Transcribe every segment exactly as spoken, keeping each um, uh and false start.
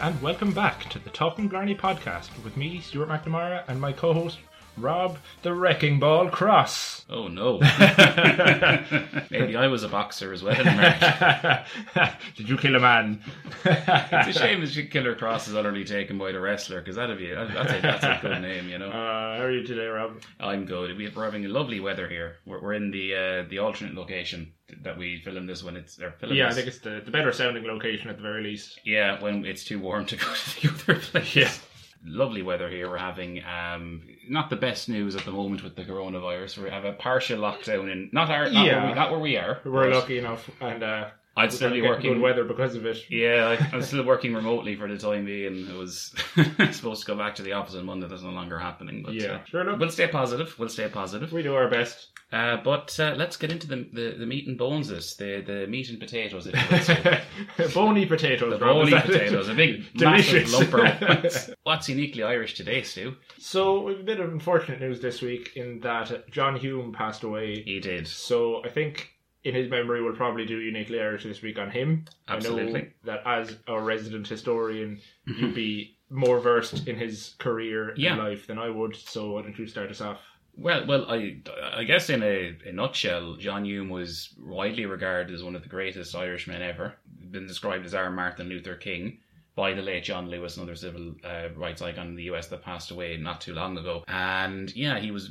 And welcome back to the Talking Blarney podcast with me, Stuart McNamara, and my co-host, Rob the Wrecking Ball Cross. Oh no. Maybe I was a boxer as well in America. Did you kill a man? It's a shame that Killer Cross is utterly taken by the wrestler, because that'd be a, that's, a, that's a good name, you know. Uh, how are you today, Rob? I'm good. We have, we're having lovely weather here. We're, we're in the uh, the alternate location that we film this when it's... Or film yeah, this. I think it's the, the better sounding location at the very least. Yeah, when it's too warm to go to the other place. Yeah. Lovely weather here. We're having um, not the best news at the moment with the coronavirus. We have a partial lockdown in not our not, yeah. where, we, not where we are. We're lucky enough, and uh, I'd still be working good weather because of it. Yeah, I, I'm still working remotely for the time being. It was supposed to go back to the office on Monday. That's no longer hhappening. But yeah, uh, sure enough, we'll stay positive. We'll stay positive. We do our best. Uh, but uh, let's get into the, the, the meat and bones, the the meat and potatoes. If bony potatoes. The bony potatoes, a big, delicious lumper. What's uniquely Irish today, Stu? So we've a bit of unfortunate news this week in that John Hume passed away. He did. So I think in his memory we'll probably do uniquely Irish this week on him. Absolutely. I know that as a resident historian, you'd be more versed in his career and yeah. life than I would. So why don't you start us off? Well, well, I, I guess in a, a nutshell, John Hume was widely regarded as one of the greatest Irishmen ever. Been described as our Martin Luther King by the late John Lewis, another civil uh, rights icon in the U S that passed away not too long ago. And yeah, he was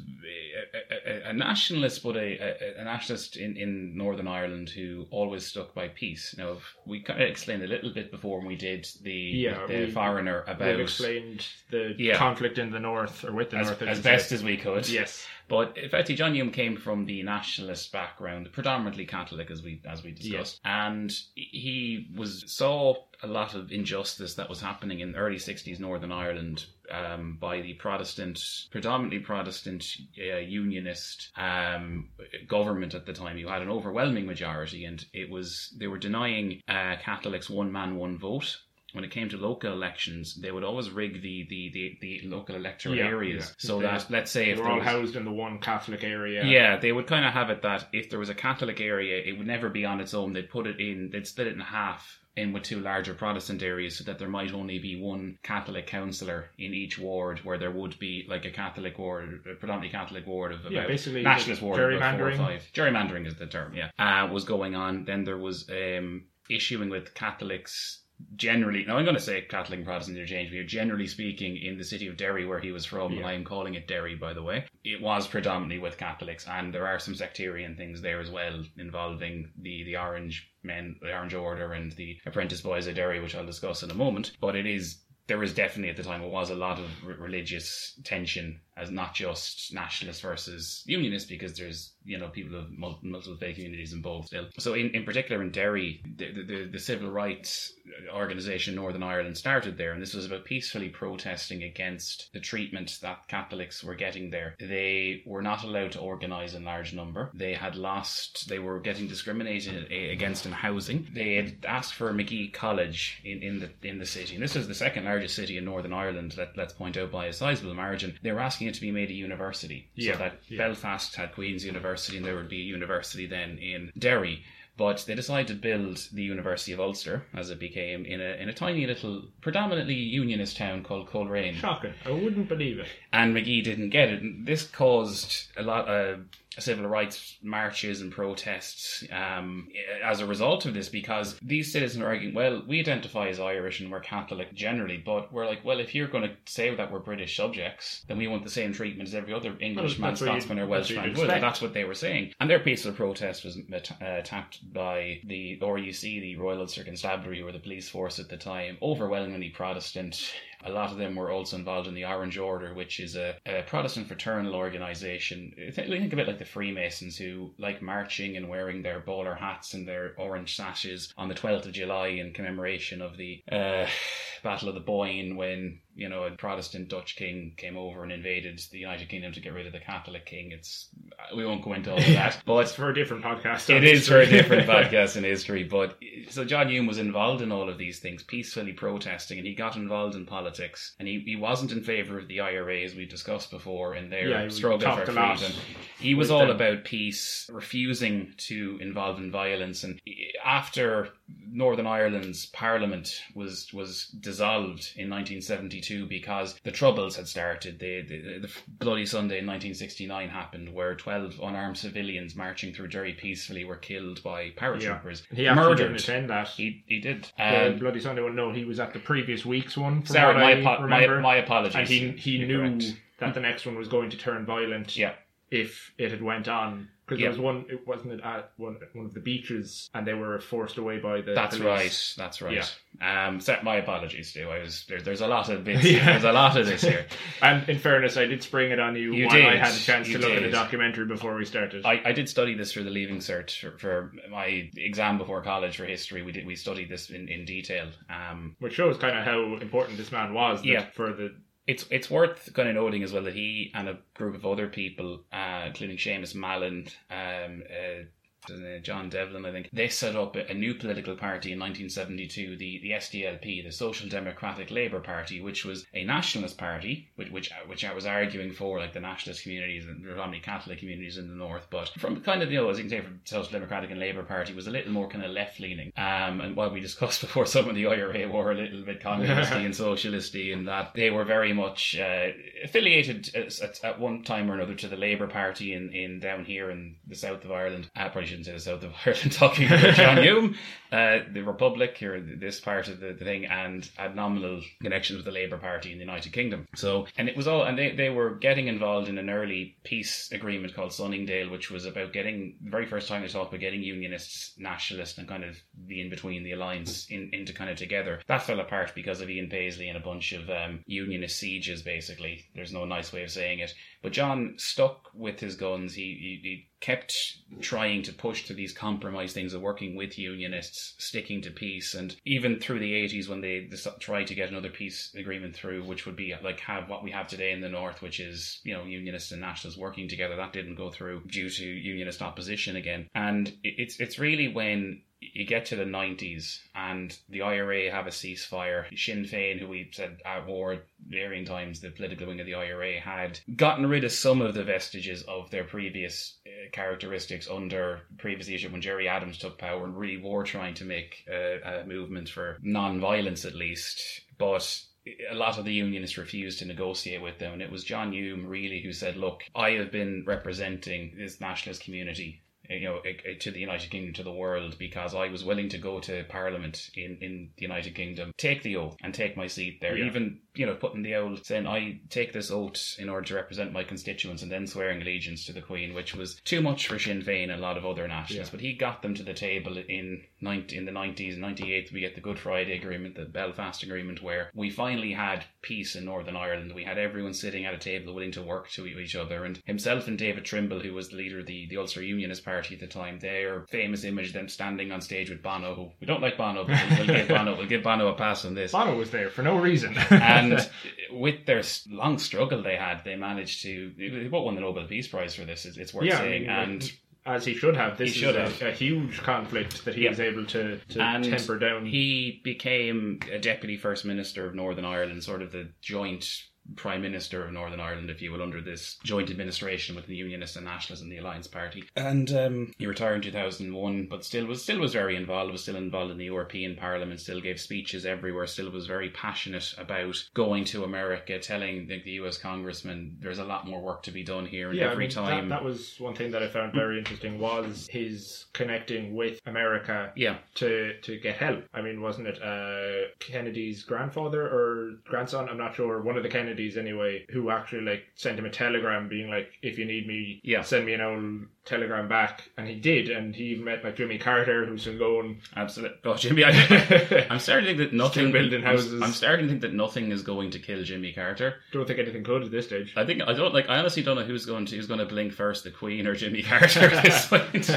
a, a, a nationalist, but a, a, a nationalist in, in Northern Ireland who always stuck by peace. Now, we kind of explained a little bit before when we did the, yeah, the we, foreigner about... We've explained the yeah, conflict in the North, or with the as, North. As best as we could. Yes. But effectively, John Hume came from the nationalist background, predominantly Catholic, as we as we discussed, yeah. and he was saw a lot of injustice that was happening in the early sixties Northern Ireland um, by the Protestant, predominantly Protestant uh, Unionist um, government at the time, who had an overwhelming majority, and it was they were denying uh, Catholics one man one vote. When it came to local elections, they would always rig the, the, the, the local electoral yeah, areas. Yeah. So they, that, let's say... They if were all was, housed in the one Catholic area. Yeah, they would kind of have it that if there was a Catholic area, it would never be on its own. They'd put it in, they'd split it in half in with two larger Protestant areas so that there might only be one Catholic councillor in each ward, where there would be like a Catholic ward, a predominantly Catholic ward of about... Yeah, basically... Nationalist ward of about four or five. Gerrymandering is the term, yeah. Uh, was going on. Then there was um, issuing with Catholics... Generally, now I'm going to say Catholic and Protestant interchange, but generally speaking, in the city of Derry, where he was from, yeah. and I am calling it Derry, by the way, it was predominantly with Catholics, and there are some sectarian things there as well involving the, the Orange Men, the Orange Order, and the Apprentice Boys of Derry, which I'll discuss in a moment. But it is, there was definitely at the time, it was a lot of r- religious tension, as not just nationalist versus unionist, because there's, you know, people of mul- multiple faith communities involved still. So in, in particular in Derry, the, the, the civil rights organisation Northern Ireland started there, and this was about peacefully protesting against the treatment that Catholics were getting there. They were not allowed to organise in large number. They had lost, they were getting discriminated against in housing. They had asked for McGee College in, in, the, in the city, and this is the second largest largest city in Northern Ireland, let, let's point out by a sizable margin. They were asking it to be made a university, yeah, so that yeah. Belfast had Queen's University and there would be a university then in Derry. But they decided to build the University of Ulster, as it became, in a in a tiny little, predominantly unionist town called Coleraine. Shocking. I wouldn't believe it. And McGee didn't get it. This caused a lot of... Uh, civil rights marches and protests um, as a result of this, because these citizens are arguing, well, we identify as Irish and we're Catholic generally, but we're like, well, if you're going to say that we're British subjects, then we want the same treatment as every other Englishman, Scotsman or Welshman would. And that's what they were saying. And their piece of protest was attacked by the R U C, the Royal Ulster Constabulary, who were the police force at the time, overwhelmingly Protestant. A lot of them were also involved in the Orange Order, which is a, a Protestant fraternal organisation. Think of it like the Freemasons, who like marching and wearing their bowler hats and their orange sashes on the twelfth of July in commemoration of the uh, Battle of the Boyne, when, you know, a Protestant Dutch king came over and invaded the United Kingdom to get rid of the Catholic king. It's we won't go into all of that, but it's for a different podcast. It is for a different podcast in history. But so John Hume was involved in all of these things, peacefully protesting, and he got involved in politics. And he, he wasn't in favour of the I R A, as we discussed before, in their yeah, struggle for freedom. He was all them. about peace, refusing to involve in violence. And after Northern Ireland's Parliament was was dissolved in nineteen seventy-two because the Troubles had started, the, the, the Bloody Sunday in nineteen sixty-nine happened, where twelve unarmed civilians marching through Derry peacefully were killed by paratroopers. Yeah. He actually Murdered. didn't attend that. He, he did. Um, the Bloody Sunday one, no, he was at the previous week's one. Sorry, my, apo- my, my apologies. And he, he knew correct. that the next one was going to turn violent yeah. if it had went on. Because yep. there was one, it wasn't at one, one of the beaches, and they were forced away by the That's police. right, that's right. Yeah. Um, so my apologies, Stu. I was there, There's a lot of bits, yeah. there's a lot of this here. And in fairness, I did spring it on you, you while did. I had a chance you to look did. at the documentary before we started. I, I did study this for the Leaving Cert, for, for my exam before college for history. We did we studied this in, in detail. Um, Which shows kind of how important this man was yeah. for the... It's it's worth kind of noting as well that he and a group of other people, uh, including Seamus Malland, um, uh, John Devlin, I think, they set up a new political party in nineteen seventy-two, the, the S D L P, the Social Democratic Labour Party, which was a nationalist party, which which, which I was arguing for, like the nationalist communities and predominantly Catholic communities in the north, but from kind of, you know, as you can say, from Social Democratic and Labour Party was a little more kind of left-leaning. Um, and while we discussed before, some of the I R A were a little bit communisty and socialisty, in that they were very much uh, affiliated at, at one time or another to the Labour Party in, in down here in the south of Ireland. Uh, probably to the south of Ireland, talking about John Hume, uh, the Republic, or this part of the, the thing, and had nominal connections with the Labour Party in the United Kingdom. So, and it was all, and they, they were getting involved in an early peace agreement called Sunningdale, which was about getting, the very first time they talked about getting unionists, nationalists, and kind of the in between, the alliance in, into kind of together. That fell apart because of Ian Paisley and a bunch of um, unionist sieges, basically. There's no nice way of saying it. But John stuck with his guns. He, he, he kept trying to push to these compromise things of working with unionists, sticking to peace, and even through the eighties when they tried to get another peace agreement through, which would be like have what we have today in the north, which is, you know, unionists and nationalists working together. That didn't go through due to unionist opposition again. And it's it's really when you get to the nineties and the I R A have a ceasefire. Sinn Féin, who we said at war varying times, the political wing of the I R A, had gotten rid of some of the vestiges of their previous uh, characteristics under previous leadership when Gerry Adams took power, and really were trying to make uh, a movement for non-violence at least. But a lot of the unionists refused to negotiate with them, and it was John Hume really who said, look, I have been representing this nationalist community, you know, to the United Kingdom, to the world, because I was willing to go to Parliament in, in the United Kingdom, take the oath and take my seat there. Yeah. Even, you know, putting the oath, saying I take this oath in order to represent my constituents, and then swearing allegiance to the Queen, which was too much for Sinn Féin and a lot of other nationalists. Yeah. But he got them to the table in in the nineties, ninety-eight. We get the Good Friday Agreement, the Belfast Agreement, where we finally had peace in Northern Ireland. We had everyone sitting at a table willing to work to each other. And himself and David Trimble, who was the leader of the, the Ulster Unionist Party Party at the time, their famous image of them standing on stage with Bono, who we don't like Bono, but we'll give Bono, we'll give Bono a pass on this. Bono was there for no reason. And with their long struggle they had, they managed to, they both won the Nobel Peace Prize for this, it's worth yeah, saying. I mean, and as he should have, this should is have. A, a huge conflict that he yep. was able to, to and temper down. He became a Deputy First Minister of Northern Ireland, sort of the joint Prime Minister of Northern Ireland, if you will, under this joint administration with the Unionists and Nationalists and the Alliance Party. And um, he retired in two thousand one, but still was still was very involved, was still involved in the European Parliament, still gave speeches everywhere, still was very passionate about going to America, telling the, the U S congressman there's a lot more work to be done here. And yeah, every I mean, time... That, that was one thing that I found very interesting, was his connecting with America yeah. to, to get help. I mean, wasn't it uh, Kennedy's grandfather or grandson? I'm not sure. One of the Kennedys anyway, who actually like sent him a telegram being like, if you need me, yeah. send me an old telegram back. And he did, and he even met like Jimmy Carter, who's still going. Absolutely. Oh, Jimmy, I, I'm starting to think that nothing building houses. I'm, I'm starting to think that nothing is going to kill Jimmy Carter. Don't think anything could at this stage. I think I don't like. I honestly don't know who's going to who's going to blink first, the Queen or Jimmy Carter at this point.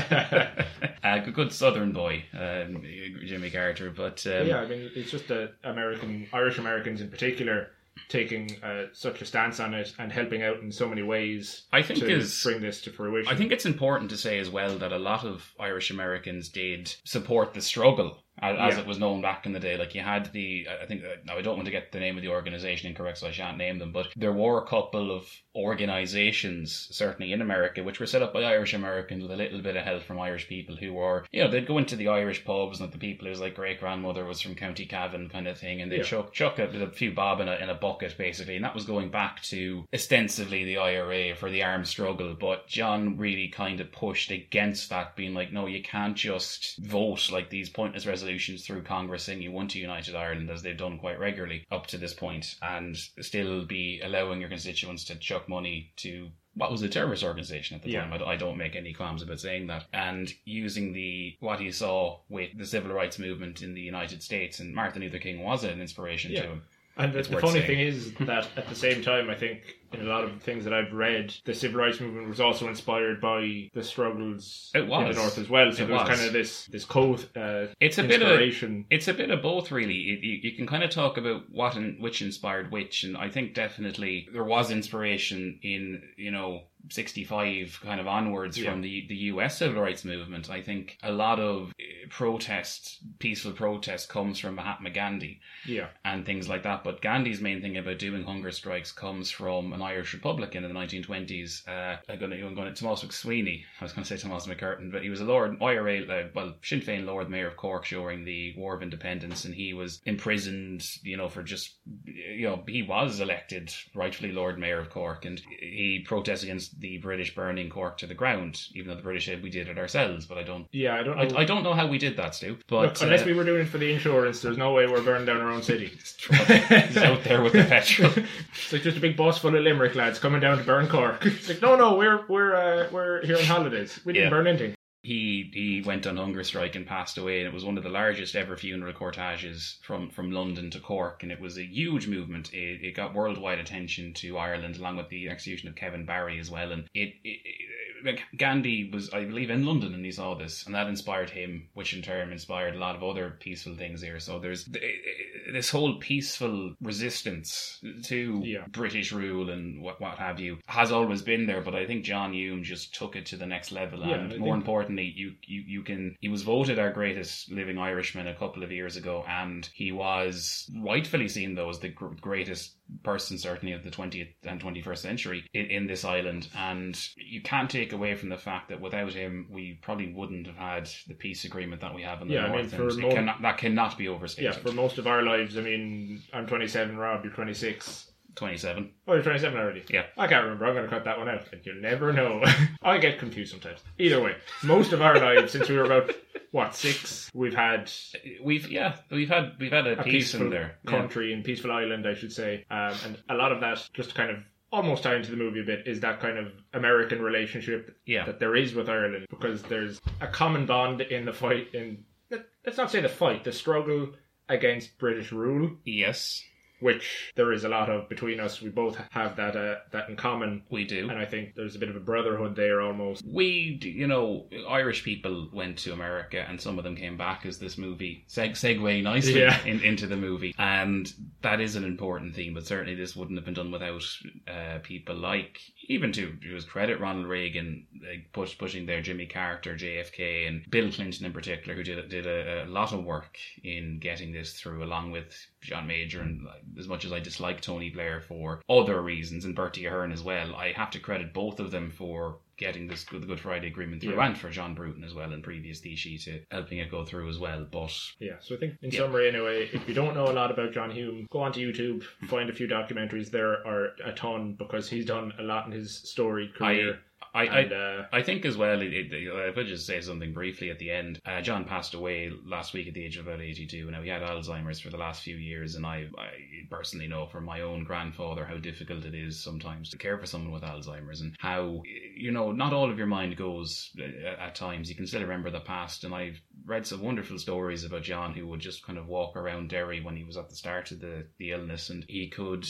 A good Southern boy, um, Jimmy Carter. But um, yeah, I mean, it's just that American Irish Americans in particular taking uh, such a stance on it and helping out in so many ways I think to is, bring this to fruition. I think it's important to say as well that a lot of Irish Americans did support the struggle as yeah. it was known back in the day. Like you had the, I think, now I don't want to get the name of the organisation incorrect, so I shan't name them, but there were a couple of organisations, certainly in America, which were set up by Irish Americans with a little bit of help from Irish people who were, you know, they'd go into the Irish pubs and the people whose like great-grandmother was from County Cavan kind of thing, and they'd yeah. chuck, chuck a, a few bob in a, in a bucket, basically, and that was going back to ostensibly the I R A for the armed struggle, but John really kind of pushed against that, being like, no, you can't just vote like these pointless resolutions through Congress saying you want to United Ireland, as they've done quite regularly up to this point, and still be allowing your constituents to chuck money to what was a terrorist organisation at the yeah. time. I don't make any qualms about saying that. And using the what he saw with the civil rights movement in the United States, and Martin Luther King was an inspiration yeah. to him. And the, the funny saying. thing is that at the same time, I think in a lot of things that I've read, the civil rights movement was also inspired by the struggles in the North as well. So it there was, was kind of this this co uh, it's a inspiration. Bit of, it's a bit of both, really. You, you can kind of talk about what and which inspired which, and I think definitely there was inspiration in, you know, sixty-five kind of onwards yeah. from the, the U S civil rights movement. I think a lot of protest, peaceful protest, comes from Mahatma Gandhi yeah. and things like that. But Gandhi's main thing about doing hunger strikes comes from an Irish Republican in the nineteen twenties. Uh, I'm going to, Thomas McSweeney. I was going to say Thomas McCurtain, but he was a Lord I R A, uh, well, Sinn Féin Lord Mayor of Cork during the War of Independence, and he was imprisoned, you know, for just, you know, he was elected rightfully Lord Mayor of Cork, and he protested against the British burning Cork to the ground, even though the British said we did it ourselves, but I don't yeah I don't know I, I don't know how we did that, Stu, but Look, unless uh, we were doing it for the insurance, there's no way we're burning down our own city. He's out there with the petrol. It's like just a big bus full of Limerick lads coming down to burn Cork. It's like no no we're we're uh, we're here on holidays, we didn't yeah. burn anything. He he went on hunger strike and passed away, and it was one of the largest ever funeral cortèges from, from London to Cork, and it was a huge movement. It, it got worldwide attention to Ireland, along with the execution of Kevin Barry as well, and it... it, it Gandhi was, I believe, in London and he saw this, and that inspired him, which in turn inspired a lot of other peaceful things here. So there's this whole peaceful resistance to yeah. British rule and what what have you has always been there, but I think John Hume just took it to the next level, yeah, and I more importantly you, you, you can he was voted our greatest living Irishman a couple of years ago, and he was rightfully seen though as the gr- greatest person certainly of the twentieth and twenty-first century in, in this island, and you can't take away from the fact that without him we probably wouldn't have had the peace agreement that we have in the yeah, North. I mean, for mo- cannot, that cannot be overstated. Yeah, for most of our lives, I mean, I'm twenty-seven, Rob, you're twenty-six. twenty-seven. Oh, you're twenty-seven already? Yeah. I can't remember. I'm going to cut that one out. You'll never know. I get confused sometimes. Either way, most of our lives since we were about, what, six, we've had... We've, yeah, we've had we've had a, a peace in there. Country yeah. and peaceful island, I should say. Um, and a lot of that just kind of almost tied into the movie a bit is that kind of American relationship yeah. that there is with Ireland, because there's a common bond in the fight, in, let's not say the fight, the struggle against British rule. Yes. Which there is a lot of between us. We both have that uh, that in common. We do. And I think there's a bit of a brotherhood there almost. We, you know, Irish people went to America and some of them came back, as this movie seg- segue nicely yeah. in, into the movie. And that is an important theme, but certainly this wouldn't have been done without uh, people like even to his credit, Ronald Reagan like, push, pushing there, Jimmy Carter, J F K, and Bill Clinton in particular, who did did a, a lot of work in getting this through, along with John Major. And as much as I dislike Tony Blair for other reasons, and Bertie Ahern as well, I have to credit both of them for getting this the Good Friday Agreement through, yeah. and for John Bruton as well, and previous Taoiseach to helping it go through as well. But yeah, so I think in yeah. summary anyway, if you don't know a lot about John Hume, go onto YouTube, find a few documentaries. There are a ton, because he's done a lot in his storied career. I- I and, uh, I think as well, it, it, if I just say something briefly at the end, uh, John passed away last week at the age of about eighty-two. Now, he had Alzheimer's for the last few years, and I, I personally know from my own grandfather how difficult it is sometimes to care for someone with Alzheimer's, and how, you know, not all of your mind goes at, at times. You can still remember the past, and I've read some wonderful stories about John, who would just kind of walk around Derry when he was at the start of the, the illness, and he could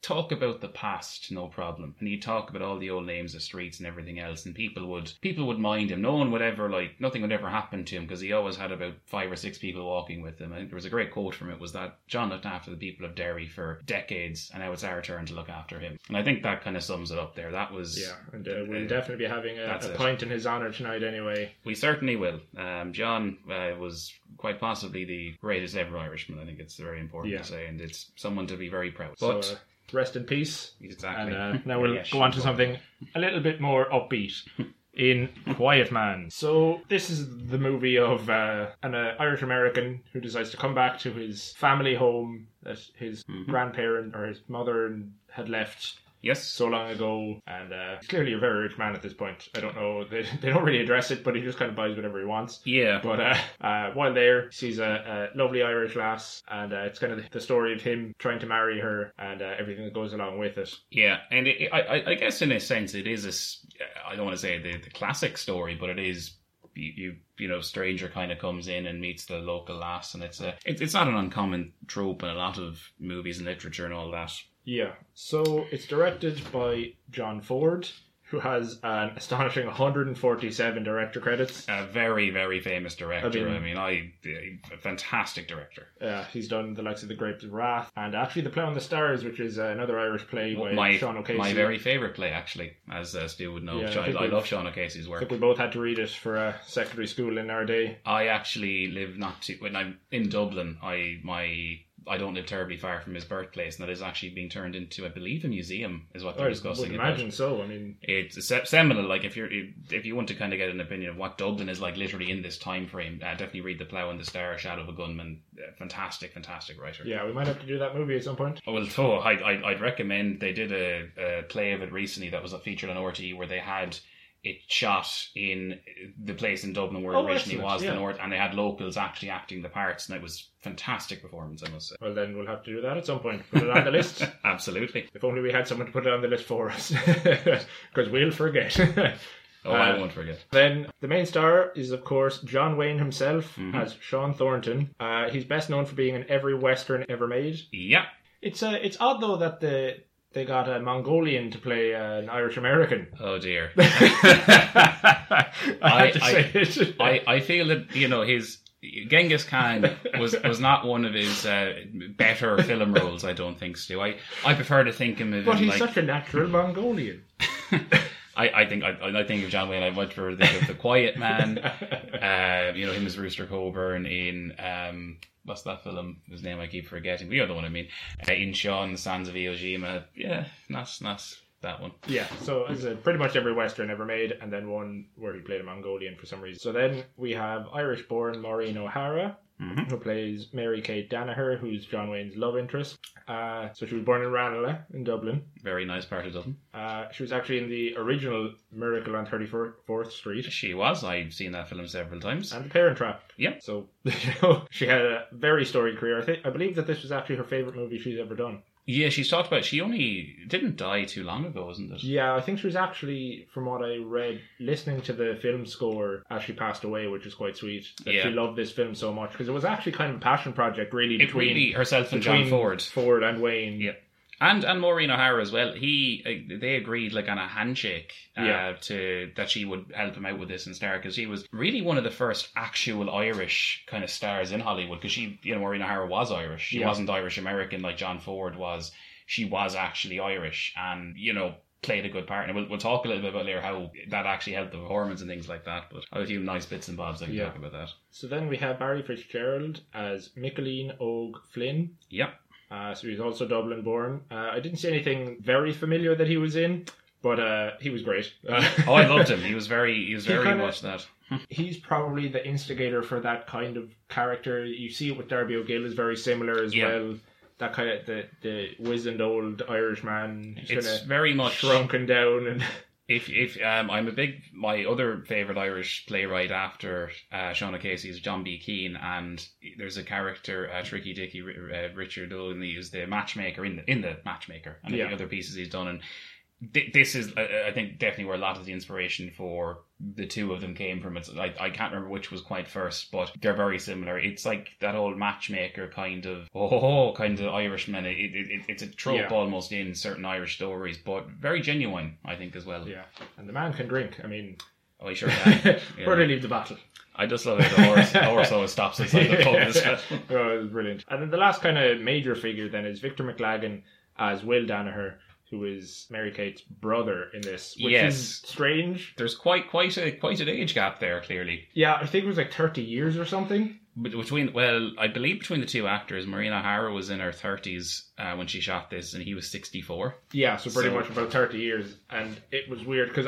talk about the past, no problem. And he'd talk about all the old names of streets and everything else, and people would people would mind him. No one would ever, like, nothing would ever happen to him, because he always had about five or six people walking with him. I think there was a great quote from it, was that John looked after the people of Derry for decades, and now it's our turn to look after him. And I think that kind of sums it up there. That was... Yeah, and uh, we'll uh, definitely be having a, a pint in his honour tonight anyway. We certainly will. Um, John uh, was quite possibly the greatest ever Irishman, I think it's very important yeah. to say, and it's someone to be very proud of. But... So, uh, rest in peace. Exactly. And uh, now we'll yeah, go on to something a little bit more upbeat in Quiet Man. So this is the movie of uh, an uh, Irish-American who decides to come back to his family home that his mm-hmm. grandparent or his mother had left. Yes. So long ago, and uh, he's clearly a very rich man at this point. I don't know, they, they don't really address it, but he just kind of buys whatever he wants. Yeah. But uh, uh, while there, he sees a, a lovely Irish lass, and uh, it's kind of the story of him trying to marry her, and uh, everything that goes along with it. Yeah, and it, it, I, I guess in a sense it is, a, I don't want to say the, the classic story, but it is... You, you you know, stranger kind of comes in and meets the local lass, and it's a it, it's not an uncommon trope in a lot of movies and literature and all that. Yeah. So it's directed by John Ford, who has an astonishing one hundred forty-seven director credits. A very, very famous director. I mean, I, mean, I a fantastic director. Yeah, uh, he's done the likes of The Grapes of Wrath, and actually The Play on the Stars, which is uh, another Irish play by my, Sean O'Casey. My very favourite play, actually, as uh, Stu would know. Yeah, I, I, I love Sean O'Casey's work. I think we both had to read it for uh, secondary school in our day. I actually live not too... When I'm in Dublin, I my... I don't live terribly far from his birthplace, and that is actually being turned into, I believe, a museum, is what they're I discussing. I imagine so. I mean, it's seminal. Like, if you're, if you want to kind of get an opinion of what Dublin is like, literally in this time frame, uh, definitely read The Plough and the Star, Shadow of a Gunman. Uh, fantastic, fantastic writer. Yeah, we might have to do that movie at some point. Oh, well, so I, I, I'd recommend. They did a, a play of it recently that was featured on O R T, where they had it shot in the place in Dublin where oh, it originally was, yeah. the North, and they had locals actually acting the parts, and it was fantastic performance, I must say. Well, then we'll have to do that at some point. Put it on the list. Absolutely. If only we had someone to put it on the list for us, because we'll forget. Oh, um, I won't forget. Then the main star is, of course, John Wayne himself mm-hmm. as Sean Thornton. Uh, he's best known for being in every Western ever made. Yeah. It's uh, it's odd, though, that the... They got a Mongolian to play uh, an Irish-American. Oh, dear. I, I, I, I, I feel that, you know, his... Genghis Khan was, was not one of his uh, better film roles, I don't think, Stu. I, I prefer to think him of... But him he's like... such a natural Mongolian. I, I think I, I think of John Wayne, I much prefer to think of The Quiet Man. Uh, you know, him as Rooster Coburn in... Um, What's that film? His name I keep forgetting. You know the one I mean. Uh, in Shaun, the Sands of Iwo Jima. Yeah, that's, that's that one. Yeah, so it's a, pretty much every Western ever made, and then one where he played a Mongolian for some reason. So then we have Irish-born Maureen O'Hara, mm-hmm. who plays Mary Kate Danaher, who's John Wayne's love interest. Uh, so she was born in Ranelagh in Dublin. Very nice part of Dublin. Uh, she was actually in the original Miracle on thirty-fourth Street. She was. I've seen that film several times. And The Parent Trap. Yep. So, you know, she had a very storied career. I think I believe that this was actually her favourite movie she's ever done. Yeah, she's talked about... She only didn't die too long ago, isn't it? Yeah, I think she was actually, from what I read, listening to the film score as she passed away, which is quite sweet. That yeah. She loved this film so much, because it was actually kind of a passion project, really, between... It really, herself and John Ford. Ford and Wayne. Yeah. And and Maureen O'Hara as well. He uh, they agreed like on a handshake uh, yeah. to that she would help him out with this and star, because she was really one of the first actual Irish kind of stars in Hollywood. Because she, you know, Maureen O'Hara was Irish. She yeah. wasn't Irish American like John Ford was. She was actually Irish, and you know played a good part. And we'll, we'll talk a little bit about later how that actually helped the performance and things like that, but I have a few nice bits and bobs I can yeah. talk about that. So then we have Barry Fitzgerald as Micheline Og Flynn. Yep. Uh, so he's also Dublin born. Uh, I didn't see anything very familiar that he was in, but uh, he was great. Uh, oh, I loved him. He was very, he was very he kinda, much that. He's probably the instigator for that kind of character. You see it with Darby O'Gill is very similar as yeah. well. That kind of the, the wizened old Irish man. It's very much shrunken down. And if if um, I'm a big my other favorite Irish playwright after uh, Sean O'Casey is John B. Keane, and there's a character uh, Tricky Dicky uh, Richard O'Leary is the matchmaker in the in the matchmaker and yeah. the other pieces he's done. And this is, I think, definitely where a lot of the inspiration for the two of them came from. It's like, I can't remember which was quite first, but they're very similar. It's like that old matchmaker kind of, oh, kind of Irishman. It, it, it's a trope yeah. almost in certain Irish stories, but very genuine, I think, as well. Yeah, and the man can drink. I mean, oh, he sure can. Where do they leave the battle? I just love it. The horse, the horse always stops inside the pub as well. Oh, it was brilliant. And then the last kind of major figure then is Victor McLagan as Will Danaher, who is Mary Kate's brother in this, which yes. is strange. There's quite quite a quite an age gap there, clearly. Yeah, I think it was like thirty years or something. But between, well, I believe between the two actors, Maureen O'Hara was in her thirties uh, when she shot this, and he was sixty-four. Yeah, so pretty so, much about thirty years, and it was weird because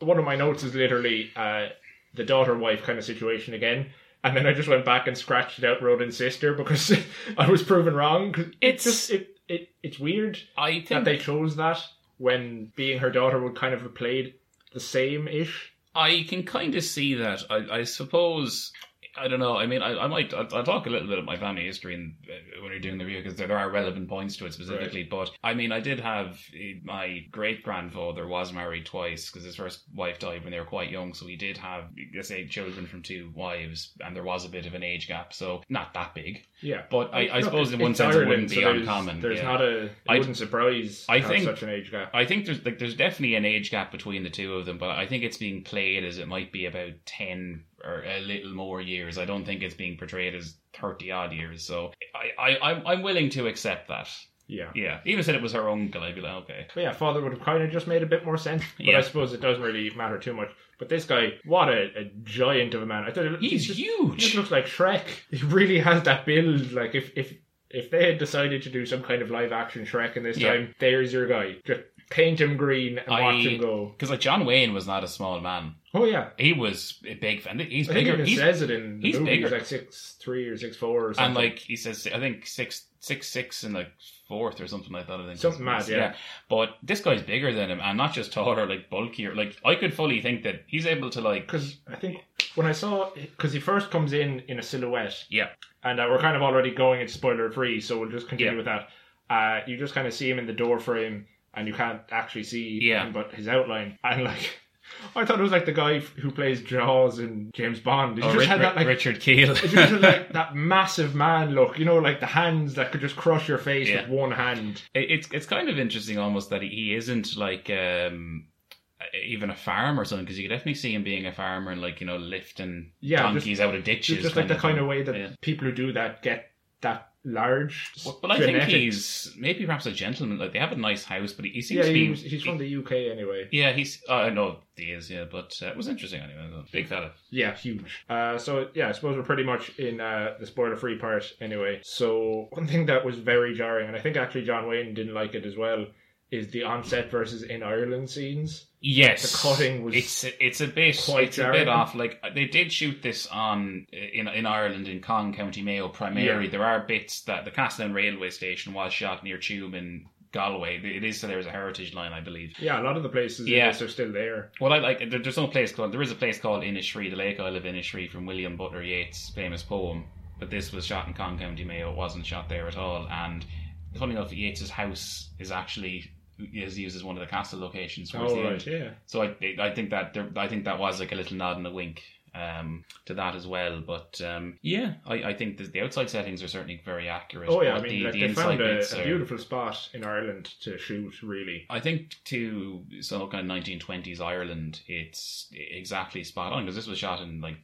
one of my notes is literally uh, the daughter-wife kind of situation again. And then I just went back and scratched it out, wrote in sister, because I was proven wrong. It's it just it, it it's weird I think that they chose that when being her daughter would kind of have played the same-ish. I can kind of see that. I, I suppose, I don't know, I mean, I, I might, I'll, I'll talk a little bit about my family history in, uh, when we're doing the review, because there, there are relevant points to it specifically, right. But, I mean, I did have, uh, my great-grandfather was married twice, because his first wife died when they were quite young, so he did have, let's say, children from two wives, and there was a bit of an age gap, so not that big. Yeah. But I, I suppose in one sense Ireland, it wouldn't be so there's, uncommon. There's yeah. not a, it I, wouldn't surprise I think, such an age gap. I think there's, like, there's definitely an age gap between the two of them, but I think it's being played as it might be about ten or a little more years. I don't think it's being portrayed as thirty odd years, so I, I, I'm, I'm willing to accept that. Yeah. Yeah. Even said it was her uncle, I'd be like, okay. But yeah, father would have kind of just made a bit more sense, but yeah. I suppose it doesn't really matter too much. But this guy, what a, a giant of a man. I thought it, He's just, huge! He just looks like Shrek. He really has that build, like if, if, if they had decided to do some kind of live action Shrek in this yeah. time, there's your guy. Just paint him green and I, watch him go. Because like John Wayne was not a small man. Oh yeah, he was a big fan. He's I bigger. Think he he's, says it in the he's movie. Bigger. He's like six three or six four or something. And like he says, I think six six six and like fourth or something like that. I think something mad, yeah. yeah. But this guy's bigger than him, and not just taller, like bulkier. Like I could fully think that he's able to like because I think when I saw because he first comes in in a silhouette. Yeah, and uh, we're kind of already going into spoiler free, so we'll just continue yeah. with that. Uh, you just kind of see him in the door frame, and you can't actually see yeah. him, but his outline and like. I thought it was like the guy who plays Jaws and James Bond. He oh, just Rick, had that like Richard Kiel. He just had like that massive man look, you know, like the hands that could just crush your face yeah. with one hand. It's it's kind of interesting, almost that he isn't like um, even a farmer or something, because you could definitely see him being a farmer and like you know lifting yeah, donkeys just, out of ditches. Just like the kind of way that yeah. people who do that get that. Large, well, but I genetics. Think he's maybe perhaps a gentleman. Like they have a nice house, but he seems yeah, to be. He was, he's from the U K anyway. Yeah, he's. I uh, know he is. Yeah, but uh, it was interesting anyway. Though. Big fella. Yeah, huge. Uh, so yeah, I suppose we're pretty much in uh, the spoiler-free part anyway. So one thing that was very jarring, and I think actually John Wayne didn't like it as well, is the on-set versus in Ireland scenes. Yes, the cutting was. It's it's a bit quite it's a bit off. Like they did shoot this on in in Ireland in Cong, County Mayo primarily. Yeah. There are bits that the Castleton railway station was shot near Tuam in Galway. It is so there's a heritage line, I believe. Yeah, a lot of the places yeah. in this are still there. Well, I like there, there's no place called there is a place called Innisfree, the Lake Isle of Innisfree, from William Butler Yeats' famous poem. But this was shot in Cong, County Mayo. It wasn't shot there at all. And funny enough, Yeats's house is actually. Is used as one of the castle locations towards oh, the right, end. Yeah. So I, I think that there, I think that was like a little nod and a wink um, to that as well. But um, yeah, I, I think the, the outside settings are certainly very accurate. Oh yeah, but I mean, the, like the they found a, a beautiful are, spot in Ireland to shoot. Really, I think to some kind of nineteen twenties Ireland, it's exactly spot on because this was shot in like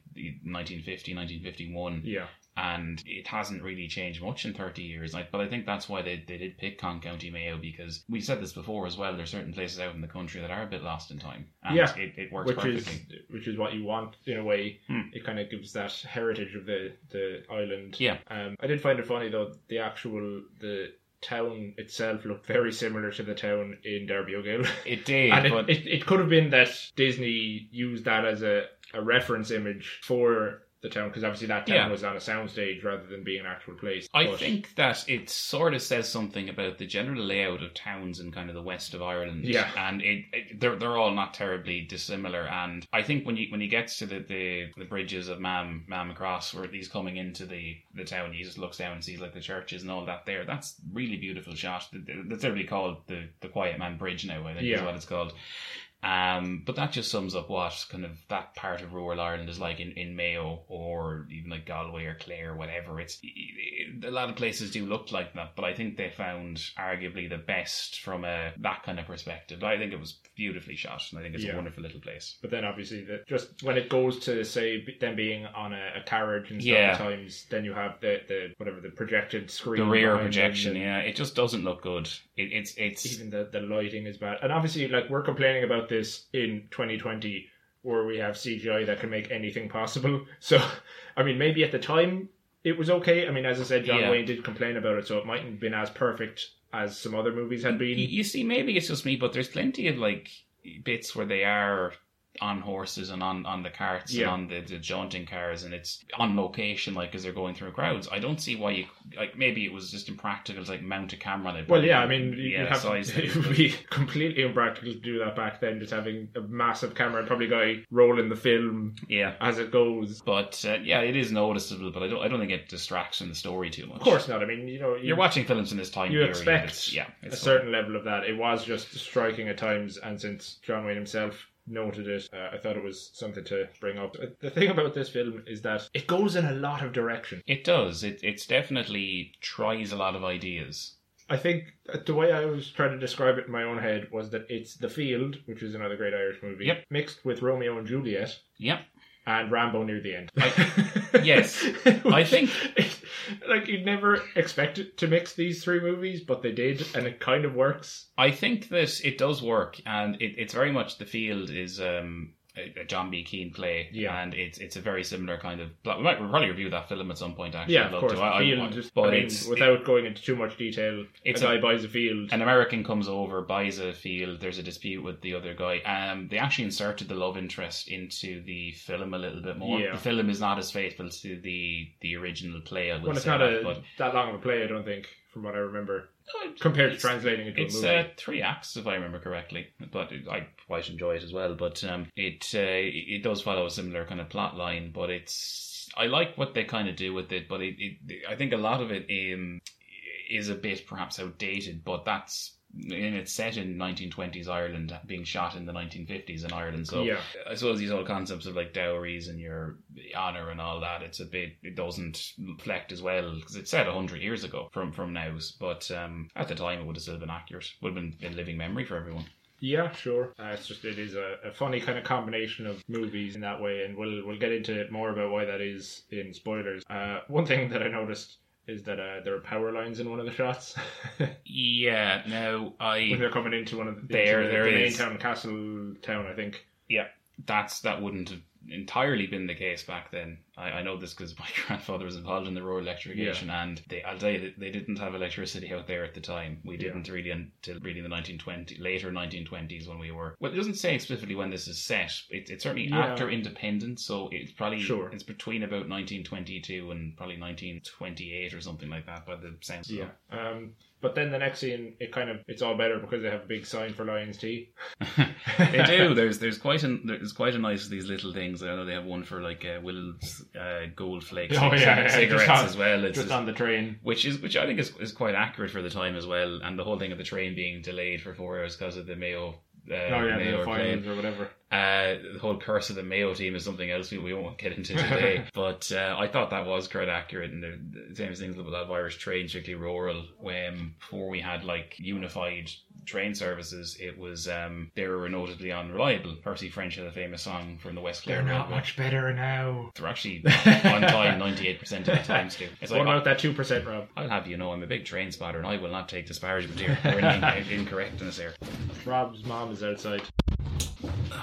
nineteen fifty, nineteen fifty-one. Yeah. and it hasn't really changed much in thirty years. Like, but I think that's why they, they did pick Cong, County Mayo, because we've said this before as well, there's certain places out in the country that are a bit lost in time, and yeah, it, it works which perfectly. Is, which is what you want in a way. Hmm. It kind of gives that heritage of the, the island. Yeah. Um, I did find it funny though, the actual... the. town itself looked very similar to the town in Darby O'Gill. It did. And it, but... it, it could have been that Disney used that as a, a reference image for the town, because obviously that town yeah. was on a soundstage rather than being an actual place. I but... think that it sort of says something about the general layout of towns in kind of the west of Ireland. Yeah. And it, it they're they're all not terribly dissimilar. And I think when you when he gets to the, the, the bridges of Mam Mam Cross, where he's coming into the, the town, he just looks down and sees like the churches and all that there. That's really beautiful shot. That's literally called the, the Quiet Man Bridge now, I think yeah. is what it's called. Um, but that just sums up what kind of that part of rural Ireland is like in, in Mayo or even like Galway or Clare or whatever. It's it, a lot of places do look like that, but I think they found arguably the best from a that kind of perspective. I think it was beautifully shot, and I think it's yeah. a wonderful little place. But then obviously the, just when it goes to say them being on a, a carriage and stuff yeah. times, then you have the, the whatever the projected screen, the rear projection. And, yeah, it just doesn't look good. It, it's it's even the the lighting is bad, and obviously like we're complaining about this in twenty twenty where we have C G I that can make anything possible. So I mean, maybe at the time it was okay. I mean, as I said, John yeah. Wayne did complain about it, so it mightn't have been as perfect as some other movies had been. You see, maybe it's just me, but there's plenty of like bits where they are on horses and on, on the carts yeah. and on the, the jaunting cars, and it's on location, like, as they're going through crowds. I don't see why you, like, maybe it was just impractical to, like, mount a camera on it. Well, yeah, I mean, yeah, you'd have, it would be completely impractical to do that back then, just having a massive camera and probably guy rolling the film yeah. as it goes. But, uh, yeah, it is noticeable, but I don't I don't think it distracts from the story too much. Of course not. I mean, you know... You, You're watching films in this time you period. You expect it's, yeah, it's a fun. certain level of that. It was just striking at times, and since John Wayne himself... noted it. Uh, I thought it was something to bring up. The thing about this film is that it goes in a lot of direction. It does. It it's definitely tries a lot of ideas. I think the way I was trying to describe it in my own head was that it's The Field, which is another great Irish movie, yep. mixed with Romeo and Juliet. Yep. And Rambo near the end. I, yes. I think... Like, you'd never expect it to mix these three movies, but they did, and it kind of works. I think that it does work, and it, it's very much The Field is... um a John B. Keane play, yeah. and it's it's a very similar kind of... We might we'll probably review that film at some point, actually. Yeah, I'd of love course. To. I, field, I, I, just, but I mean, it's, without it, going into too much detail, it's a guy a, buys a field. An American comes over, buys a field, there's a dispute with the other guy. Um, they actually inserted the love interest into the film a little bit more. Yeah. The film is not as faithful to the, the original play, I would well, say. Well, it's not that, a, that long of a play, I don't think, from what I remember. No, compared to translating it to a movie. It's uh, three acts, if I remember correctly, but it, I quite enjoy it as well. But um, it uh, it does follow a similar kind of plot line, but it's I like what they kind of do with it, but it, it I think a lot of it um, is a bit perhaps outdated, but that's and it's set in nineteen twenties Ireland, being shot in the nineteen fifties in Ireland. So yeah. I suppose these old concepts of like dowries and your honour and all that, it's a bit, it doesn't reflect as well, because it's set one hundred years ago from, from now. But um, at the time it would have still been accurate. Would have been in living memory for everyone. Yeah, sure. Uh, it's just, it is a, a funny kind of combination of movies in that way, and we'll, we'll get into more about why that is in spoilers. Uh, one thing that I noticed is that uh, there are power lines in one of the shots. yeah, no, I... When they're coming into one of the... There, the, there the is. The main town, Castle Town, I think. Yeah, that's that wouldn't have entirely been the case back then. I, I know this because my grandfather was involved in the rural electrification, yeah. and they, I'll tell you, they didn't have electricity out there at the time. We didn't yeah. really until really the nineteen twenties, later nineteen twenties when we were... Well, it doesn't say explicitly when this is set. It, it's certainly yeah. after independence, so it's probably... Sure. It's between about nineteen twenty-two and probably nineteen twenty-eight or something like that by the sounds of yeah. it. Um, but then the next scene, it kind of... It's all better because they have a big sign for Lion's Tea. They do. There's there's quite a, there's quite a nice these little things. I know they have one for like uh, Will's... Uh, gold flakes oh, yeah, cigarettes yeah, on, as well it's just, just on the train, which is which I think is, is quite accurate for the time as well, and the whole thing of the train being delayed for four hours because of the Mayo uh, oh yeah Mayo the fines or whatever. Uh, the whole curse of the Mayo team is something else we, we won't get into today. But uh, I thought that was quite accurate. And the, the same things with a lot of Irish trains, particularly rural, when before we had like unified train services, it was um, they were notably unreliable. Percy French had a famous song from the West Clare. They're not Railway. Much better now. They're actually on time ninety-eight percent of the time, Stu. It's what like, about that two percent, Rob? I'll have you know I'm a big train spotter and I will not take disparagement here or anything incorrectness here. Rob's mom is outside.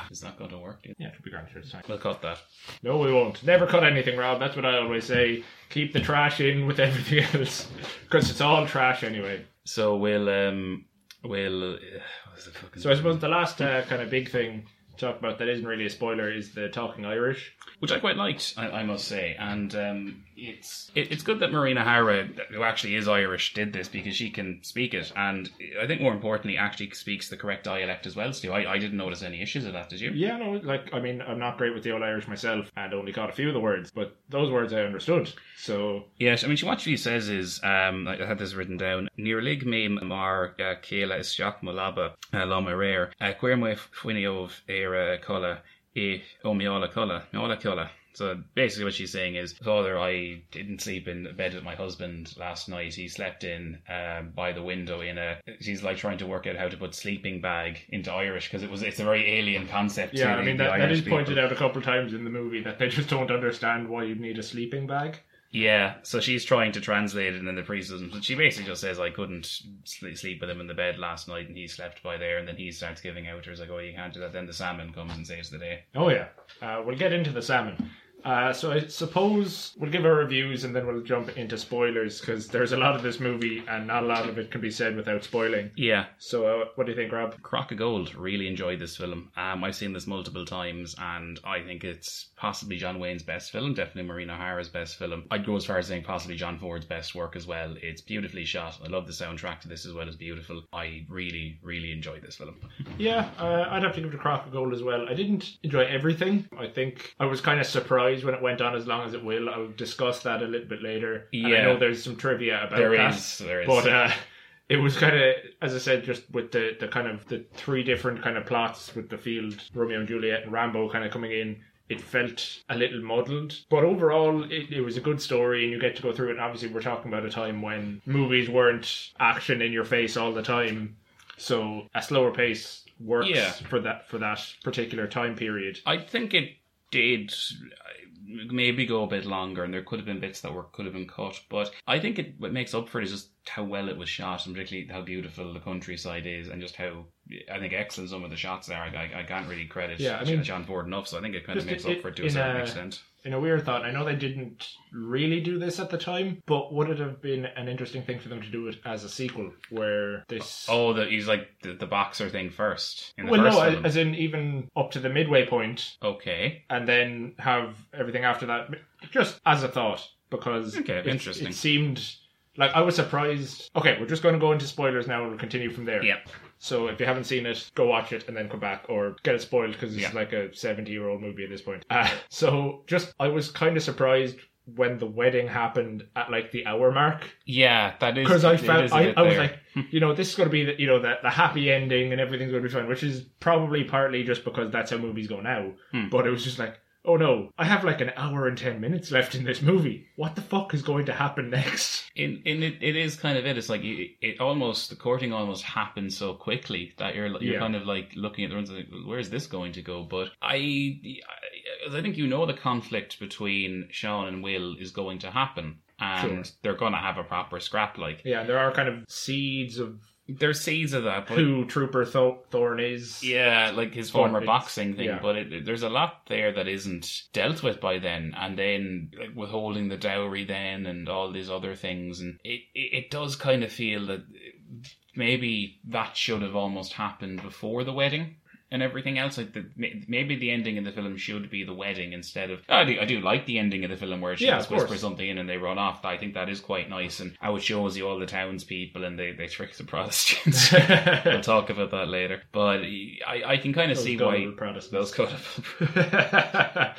It's not going to work, dude. Yeah, it should be grand for this time. We'll cut that. No, we won't. Never cut anything, Rob. That's what I always say. Keep the trash in with everything else, because it's all trash anyway. So we'll um we'll. Uh, what's the fucking so I suppose the last uh, kind of big thing to talk about that isn't really a spoiler is the Talking Irish, which I quite liked, I, I must say, and um it's it, it's good that Maureen O'Hara, who actually is Irish, did this because she can speak it, and I think more importantly, actually speaks the correct dialect as well. Stu, I, I didn't notice any issues with that, did you? Yeah, no, like I mean, I'm not great with the old Irish myself, and only caught a few of the words, but those words I understood. So yes, I mean, she, what she says is, um, I had this written down: "Nirlig me mar Kela is shock malaba lama rare querme fwiniov era cola e omiola cola miola cola." So basically what she's saying is, Father, I didn't sleep in bed with my husband last night. He slept in uh, by the window in a... She's like trying to work out how to put sleeping bag into Irish, because it was it's a very alien concept. Yeah, to I mean, the, that, the that is people. Pointed out a couple of times in the movie that they just don't understand why you'd need a sleeping bag. Yeah, so she's trying to translate it in the priesthood, but she basically just says, I couldn't sleep with him in the bed last night and he slept by there, and then he starts giving out, or he's like, oh, you can't do that. Then the salmon comes and saves the day. Oh, yeah. Uh, we'll get into the salmon. Uh, so I suppose we'll give our reviews and then we'll jump into spoilers, because there's a lot of this movie and not a lot of it can be said without spoiling. Yeah. So uh, what do you think, Rob? Crock of Gold. Really enjoyed this film. Um, I've seen this multiple times and I think it's possibly John Wayne's best film, definitely Maureen O'Hara's best film. I'd go as far as saying possibly John Ford's best work as well. It's beautifully shot. I love the soundtrack to this as well. It's beautiful. I really, really enjoyed this film. Yeah, uh, I'd have to give it a Crock of Gold as well. I didn't enjoy everything. I think I was kind of surprised when it went on as long as it will. I'll discuss that a little bit later. Yeah. And I know there's some trivia about there that. Is, there is. But uh, it was kind of, as I said, just with the, the kind of the three different kind of plots with the field, Romeo and Juliet and Rambo kind of coming in, it felt a little muddled. But overall, it, it was a good story and you get to go through it. And obviously, we're talking about a time when movies weren't action in your face all the time. So a slower pace works yeah. for that for that particular time period. I think it did maybe go a bit longer, and there could have been bits that were could have been cut, but I think it what makes up for it is just how well it was shot, and particularly how beautiful the countryside is, and just how I think excellent some of the shots are. I, I can't really credit yeah, I mean, John Ford enough, so I think it kind of makes it, up for it to a certain a, extent. In a weird thought, I know they didn't really do this at the time, but would it have been an interesting thing for them to do it as a sequel, where this... Oh, the, he's like the, the boxer thing first. In the well, first no, film. As in even up to the midway point. Okay. And then have everything after that, just as a thought, because okay, it, interesting. It seemed... Like, I was surprised. Okay, we're just going to go into spoilers now and we'll continue from there. Yep. So if you haven't seen it, go watch it and then come back, or get it spoiled, because it's yeah. like a seventy-year-old movie at this point. Uh, so just, I was kind of surprised when the wedding happened at like the hour mark. Yeah, that is. Because I felt, I, I was like, you know, this is going to be, the, you know, the, the happy ending and everything's going to be fine, which is probably partly just because that's how movies go now. Hmm. But it was just like, oh no, I have like an hour and ten minutes left in this movie. What the fuck is going to happen next? In in it, it is kind of it. It's like it, it almost, the courting almost happens so quickly that you're you're yeah. kind of like looking at the runs like, where is this going to go? But I, I, I think you know the conflict between Sean and Will is going to happen, and sure. they're going to have a proper scrap. Like yeah, there are kind of seeds of. There's seeds of that. But who Trooper Thorne is. Yeah, like his Thorne former is, boxing thing. Yeah. But it, there's a lot there that isn't dealt with by then. And then like, withholding the dowry then and all these other things. And it, it, it does kind of feel that maybe that should have almost happened before the wedding. And everything else, like the, maybe the ending of the film should be the wedding instead of. I do, I do like the ending of the film where she yeah, just whispers something in and they run off. I think that is quite nice, and how it shows you all the townspeople and they, they trick the Protestants. We'll talk about that later. But I, I can kind of those see why those gullible. I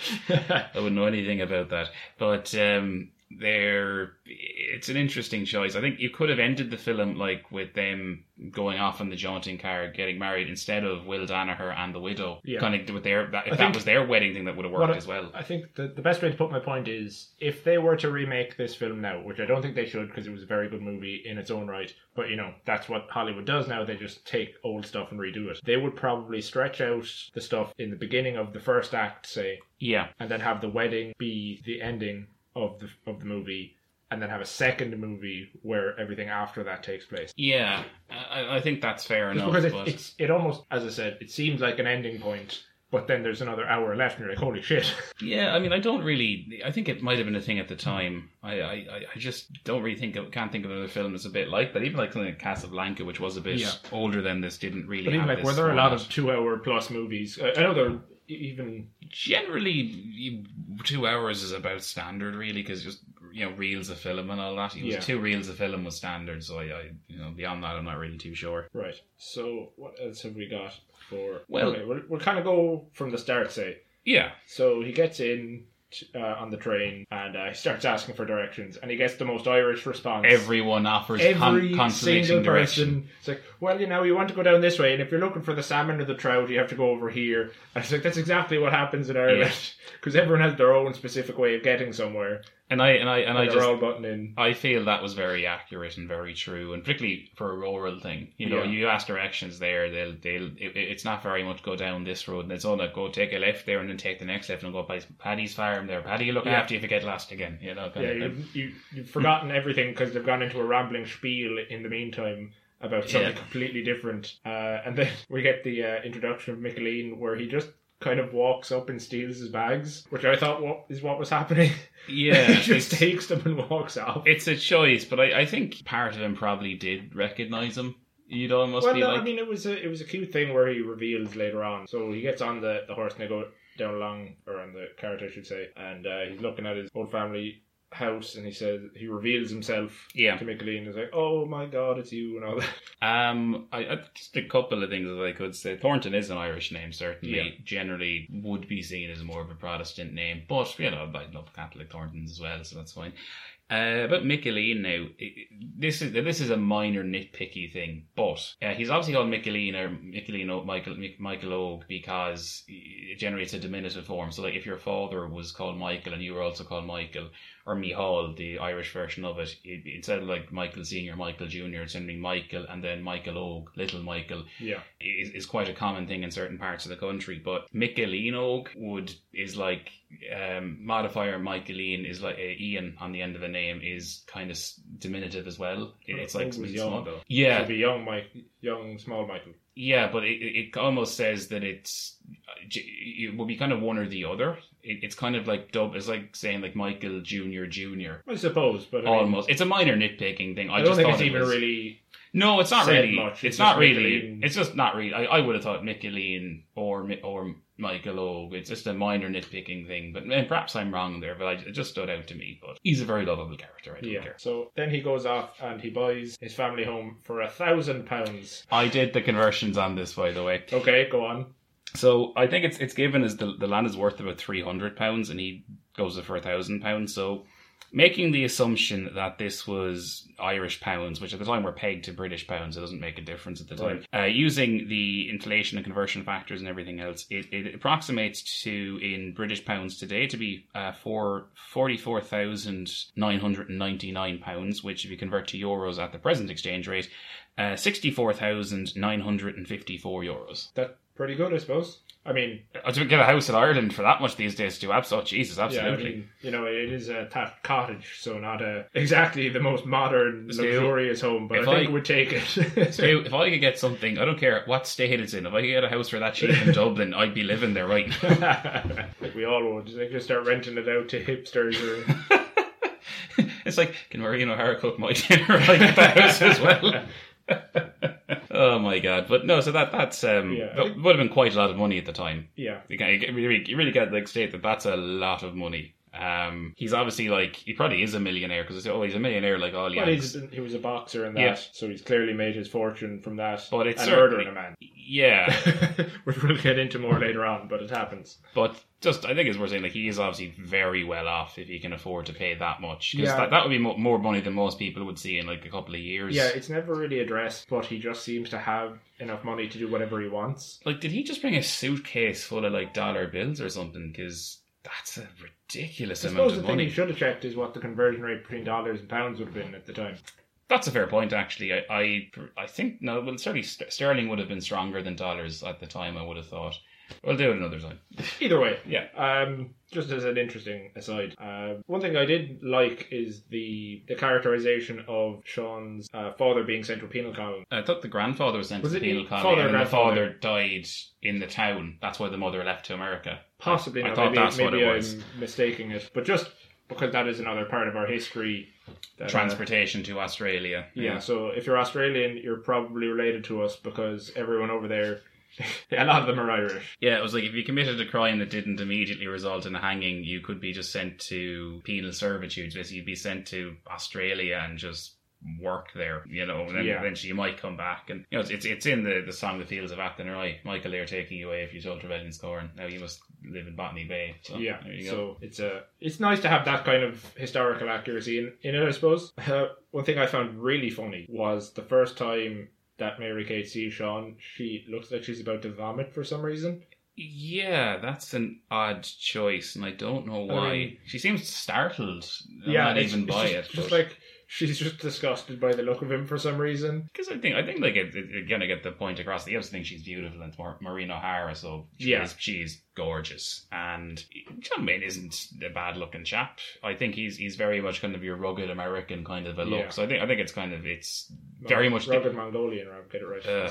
wouldn't know anything about that, but um, They're, it's an interesting choice. I think you could have ended the film like with them going off on the jaunting car, getting married, instead of Will Danaher and the widow. Yeah. Kind of with their, that, if I that think, was their wedding thing, that would have worked I, as well. I think the, the best way to put my point is, if they were to remake this film now, which I don't think they should because it was a very good movie in its own right, but you know, that's what Hollywood does now. They just take old stuff and redo it. They would probably stretch out the stuff in the beginning of the first act, say, yeah, and then have the wedding be the ending of the of the movie, and then have a second movie where everything after that takes place. Yeah, I, I think that's fair enough. Because it, but... it's, it almost, as I said, it seems like an ending point, but then there's another hour left and you're like, holy shit. Yeah, I mean, I don't really... I think it might have been a thing at the time. I, I, I just don't really think... of, can't think of another film that's a bit like that. Even like something like Casablanca, which was a bit yeah. older than this, didn't really but have like, this were there format. A lot of two-hour plus movies? I, I know there are... Even generally, two hours is about standard, really, because just you know reels of film and all that. It was yeah. two reels of film was standard, so I, I, you know, beyond that, I'm not really too sure. Right. So, what else have we got for? Well, okay, we'll, we'll kind of go from the start, say. Yeah. So he gets in uh, on the train and uh, he starts asking for directions, and he gets the most Irish response. Everyone offers every con- single direction. Person. It's like, well, you know, you want to go down this way, and if you're looking for the salmon or the trout, you have to go over here. And it's like, that's exactly what happens in Ireland, because yeah. everyone has their own specific way of getting somewhere. And I and I and, and I just all button in. I feel that was very accurate and very true, and particularly for a rural thing. You know, yeah. you ask directions there, they'll they'll. It, it's not very much go down this road, and it's all like go take a left there, and then take the next left, and go by Paddy's farm there. Paddy, you look yeah. after you if you get lost again. You know, kind yeah, of you've, you, you've forgotten everything because they've gone into a rambling spiel in the meantime about something yeah. completely different. Uh, and then we get the uh, introduction of Micheline, where he just kind of walks up and steals his bags, which I thought what, is what was happening. Yeah. He just takes them and walks off. It's a choice, but I, I think part of him probably did recognise him. You'd almost well, be no, like... Well, I mean, it was, a, it was a cute thing where he reveals later on. So he gets on the, the horse and they go down along, or on the cart, I should say, and uh, he's looking at his old family house, and he says he reveals himself yeah. to Micheline. He's like, oh my god, it's you, and all that. Um, I, I, just a couple of things that I could say. Thornton is an Irish name, certainly. Yeah. Generally would be seen as more of a Protestant name, but you know, I love Catholic Thorntons as well, so that's fine. Uh, but Micheline now, it, this is this is a minor nitpicky thing, but uh, he's obviously called Micheline or Micheline o, Michael Michael Og because it generates a diminutive form. So like if your father was called Michael and you were also called Michael, or Mihal, the Irish version of it, it instead of like Michael Senior, Michael Junior, it's generally Michael and then Michael Og, Little Michael. Yeah, is is quite a common thing in certain parts of the country. But Micheline Og would is like. Um, modifier Micheline is like uh, Ian on the end of the name is kind of diminutive as well. It, it's like it young, small, though. Yeah, it'll be young Mike, young small Michael. Yeah, but it it almost says that it's it will be kind of one or the other. It, it's kind of like dub. It's like saying like Michael Junior Junior. I suppose, but I almost mean, it's a minor nitpicking thing. I, I don't just think it's it even was, really. No, it's not really. Much. It's, it's not really. Micheline. It's just not really. I, I would have thought Micheline or or. Michael Og, it's just a minor nitpicking thing, but and perhaps I'm wrong there, but I, it just stood out to me. But he's a very lovable character, I don't yeah. care. So then he goes off and he buys his family home for a thousand pounds. I did the conversions on this, by the way. Okay, go on. So I think it's it's given as the, the land is worth about three hundred pounds and he goes for a thousand pounds, so making the assumption that this was Irish pounds, which at the time were pegged to British pounds, it doesn't make a difference at the time. Right. Uh, using the inflation and conversion factors and everything else, it, it approximates to, in British pounds today, to be uh, for forty-four thousand nine hundred ninety-nine pounds, which if you convert to euros at the present exchange rate, uh, sixty-four thousand nine hundred fifty-four euros. That's pretty good, I suppose. I mean, to get a house in Ireland for that much these days, to absolutely, Jesus, absolutely. Yeah, I mean, you know, it is a thatched cottage, so not a exactly the most modern, luxurious so, home, but I think I, we'd take it. So if I could get something, I don't care what state it's in, if I could get a house for that cheap in Dublin, I'd be living there, right? Like we all would. They could start renting it out to hipsters or. It's like, can Maureen O'Hara cook my dinner? I get the house as well. Oh my god. But no, so that that's um yeah, that think, would have been quite a lot of money at the time. Yeah, you, can, you really you really can't like state that that's a lot of money. Um, he's obviously like, he probably is a millionaire because I say, oh, he's a millionaire like all well, Yanks. He was a boxer and that, yeah. So he's clearly made his fortune from that. But it's and murdering a man. Yeah. Which we'll get into more later on, but it happens. But just, I think it's worth saying, like, he is obviously very well off if he can afford to pay that much. Because yeah. that, that would be mo- more money than most people would see in like a couple of years. Yeah, it's never really addressed, but he just seems to have enough money to do whatever he wants. Like, did he just bring a suitcase full of like dollar bills or something? Because that's a ridiculous amount of money. I suppose the thing you should have checked is what the conversion rate between dollars and pounds would have been at the time. That's a fair point, actually. I I, I think, no, well, certainly st- sterling would have been stronger than dollars at the time, I would have thought. We'll do it another time. Either way, yeah. Um, just as an interesting aside, uh, one thing I did like is the the characterisation of Sean's uh, father being sent to a penal colony. I thought the grandfather was sent was to a penal colony, and the father died in the town. That's why the mother left to America. Possibly, I, not. I thought maybe, that's maybe what it I'm was. Mistaking it, but just because that is another part of our history. That, transportation uh, to Australia. Yeah. Yeah. So if you're Australian, you're probably related to us because everyone over there. A lot of them are Irish. Yeah, it was like if you committed a crime that didn't immediately result in a hanging, you could be just sent to penal servitude. Basically, you'd be sent to Australia and just work there, you know, and then yeah. eventually you might come back. And, you know, it's it's in the, the song The Fields of Athenry, Michael Eyre taking you away if you told rebellion scorn. Now you must live in Botany Bay. So, yeah, there you go. So it's a, it's nice to have that kind of historical accuracy in, in it, I suppose. Uh, one thing I found really funny was the first time that Mary Kate sees Sean, she looks like she's about to vomit for some reason. Yeah, that's an odd choice, and I don't know why. I mean, she seems startled. I'm yeah, not even by just, it. Just but. like she's just disgusted by the look of him for some reason. Because I think I think like it, it, again, I get the point across. The other thing, she's beautiful, and it's Maureen O'Hara, so she yeah, is, she is gorgeous. And John Wayne isn't a bad-looking chap. I think he's he's very much kind of your rugged American kind of a look. Yeah. So I think I think it's kind of it's. Very much rugged di- Mongolian, Rob. Get it right. Uh,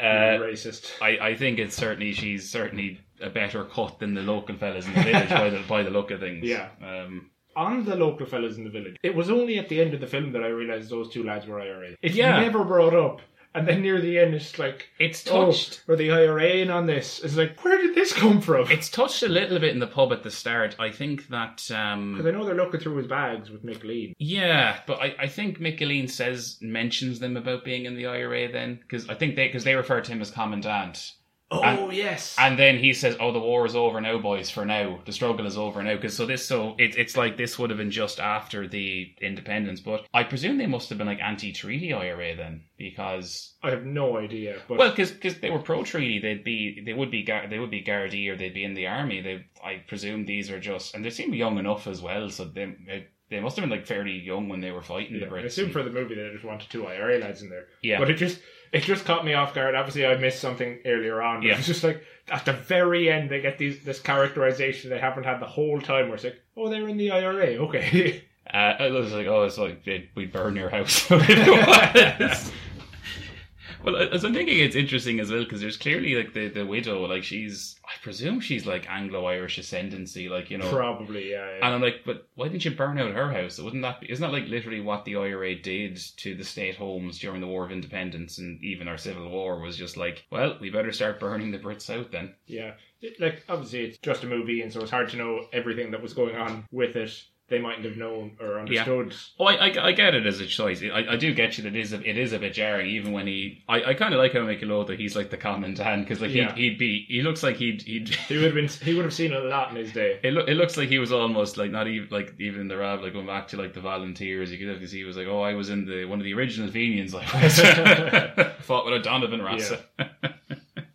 uh, racist. I, I think it's certainly she's certainly a better cut than the local fellas in the village by the by the look of things. Yeah. Um, on the local fellas in the village, it was only at the end of the film that I realised those two lads were I R A. It's yeah. never brought up. And then near the end, it's like, it's touched. Oh, are the I R A in on this? It's like, where did this come from? It's touched a little bit in the pub at the start. I think that... Um, because I know they're looking through his bags with Micheline. Yeah, but I, I think Micheline says, mentions them about being in the I R A then. Because I think they, because they refer to him as Commandant. Oh, and, yes. And then he says, oh, the war is over now, boys, for now. The struggle is over now. Because so this, so it, it's like this would have been just after the independence. But I presume they must have been like anti-treaty I R A then, because... I have no idea. But... Well, because they were pro-treaty. They'd be, they would be, they would be Gardaí, or they'd be in the army. They, I presume these are just... And they seem young enough as well, so they... It, They must have been like fairly young when they were fighting yeah, the Brits. I assume for the movie they just wanted two I R A lads in there. Yeah. But it just it just caught me off guard. Obviously I missed something earlier on. But yeah. It's just like at the very end they get these this characterization they haven't had the whole time where it's like, oh, they're in the I R A, okay. Uh, it was like, oh, it's like it, we burn your house. Well, as I'm thinking, it's interesting as well because there's clearly like the, the widow, like she's, I presume she's like Anglo-Irish ascendancy, like, you know, probably, yeah, yeah. And I'm like, but why didn't you burn out her house? Wouldn't that be, isn't that like literally what the I R A did to the state homes during the War of Independence and even our Civil War was just like, well, we better start burning the Brits out then. Yeah, like obviously it's just a movie, and so it's hard to know everything that was going on with it. They mightn't have known or understood. Yeah. Oh, I, I, I get it as a choice. I, I do get you that it is a, it is a bit jarring, even when he... I, I kind of like how Micheloto that he's like the commandant, because like yeah. he'd, he'd be... He looks like he'd... he'd he would have been. He would have seen a lot in his day. It, lo- it looks like he was almost like not even like even in the Rab, like going back to like the volunteers, you could definitely see he was like, oh, I was in the one of the original Fenians, like fought with O'Donovan Rasa. Yeah.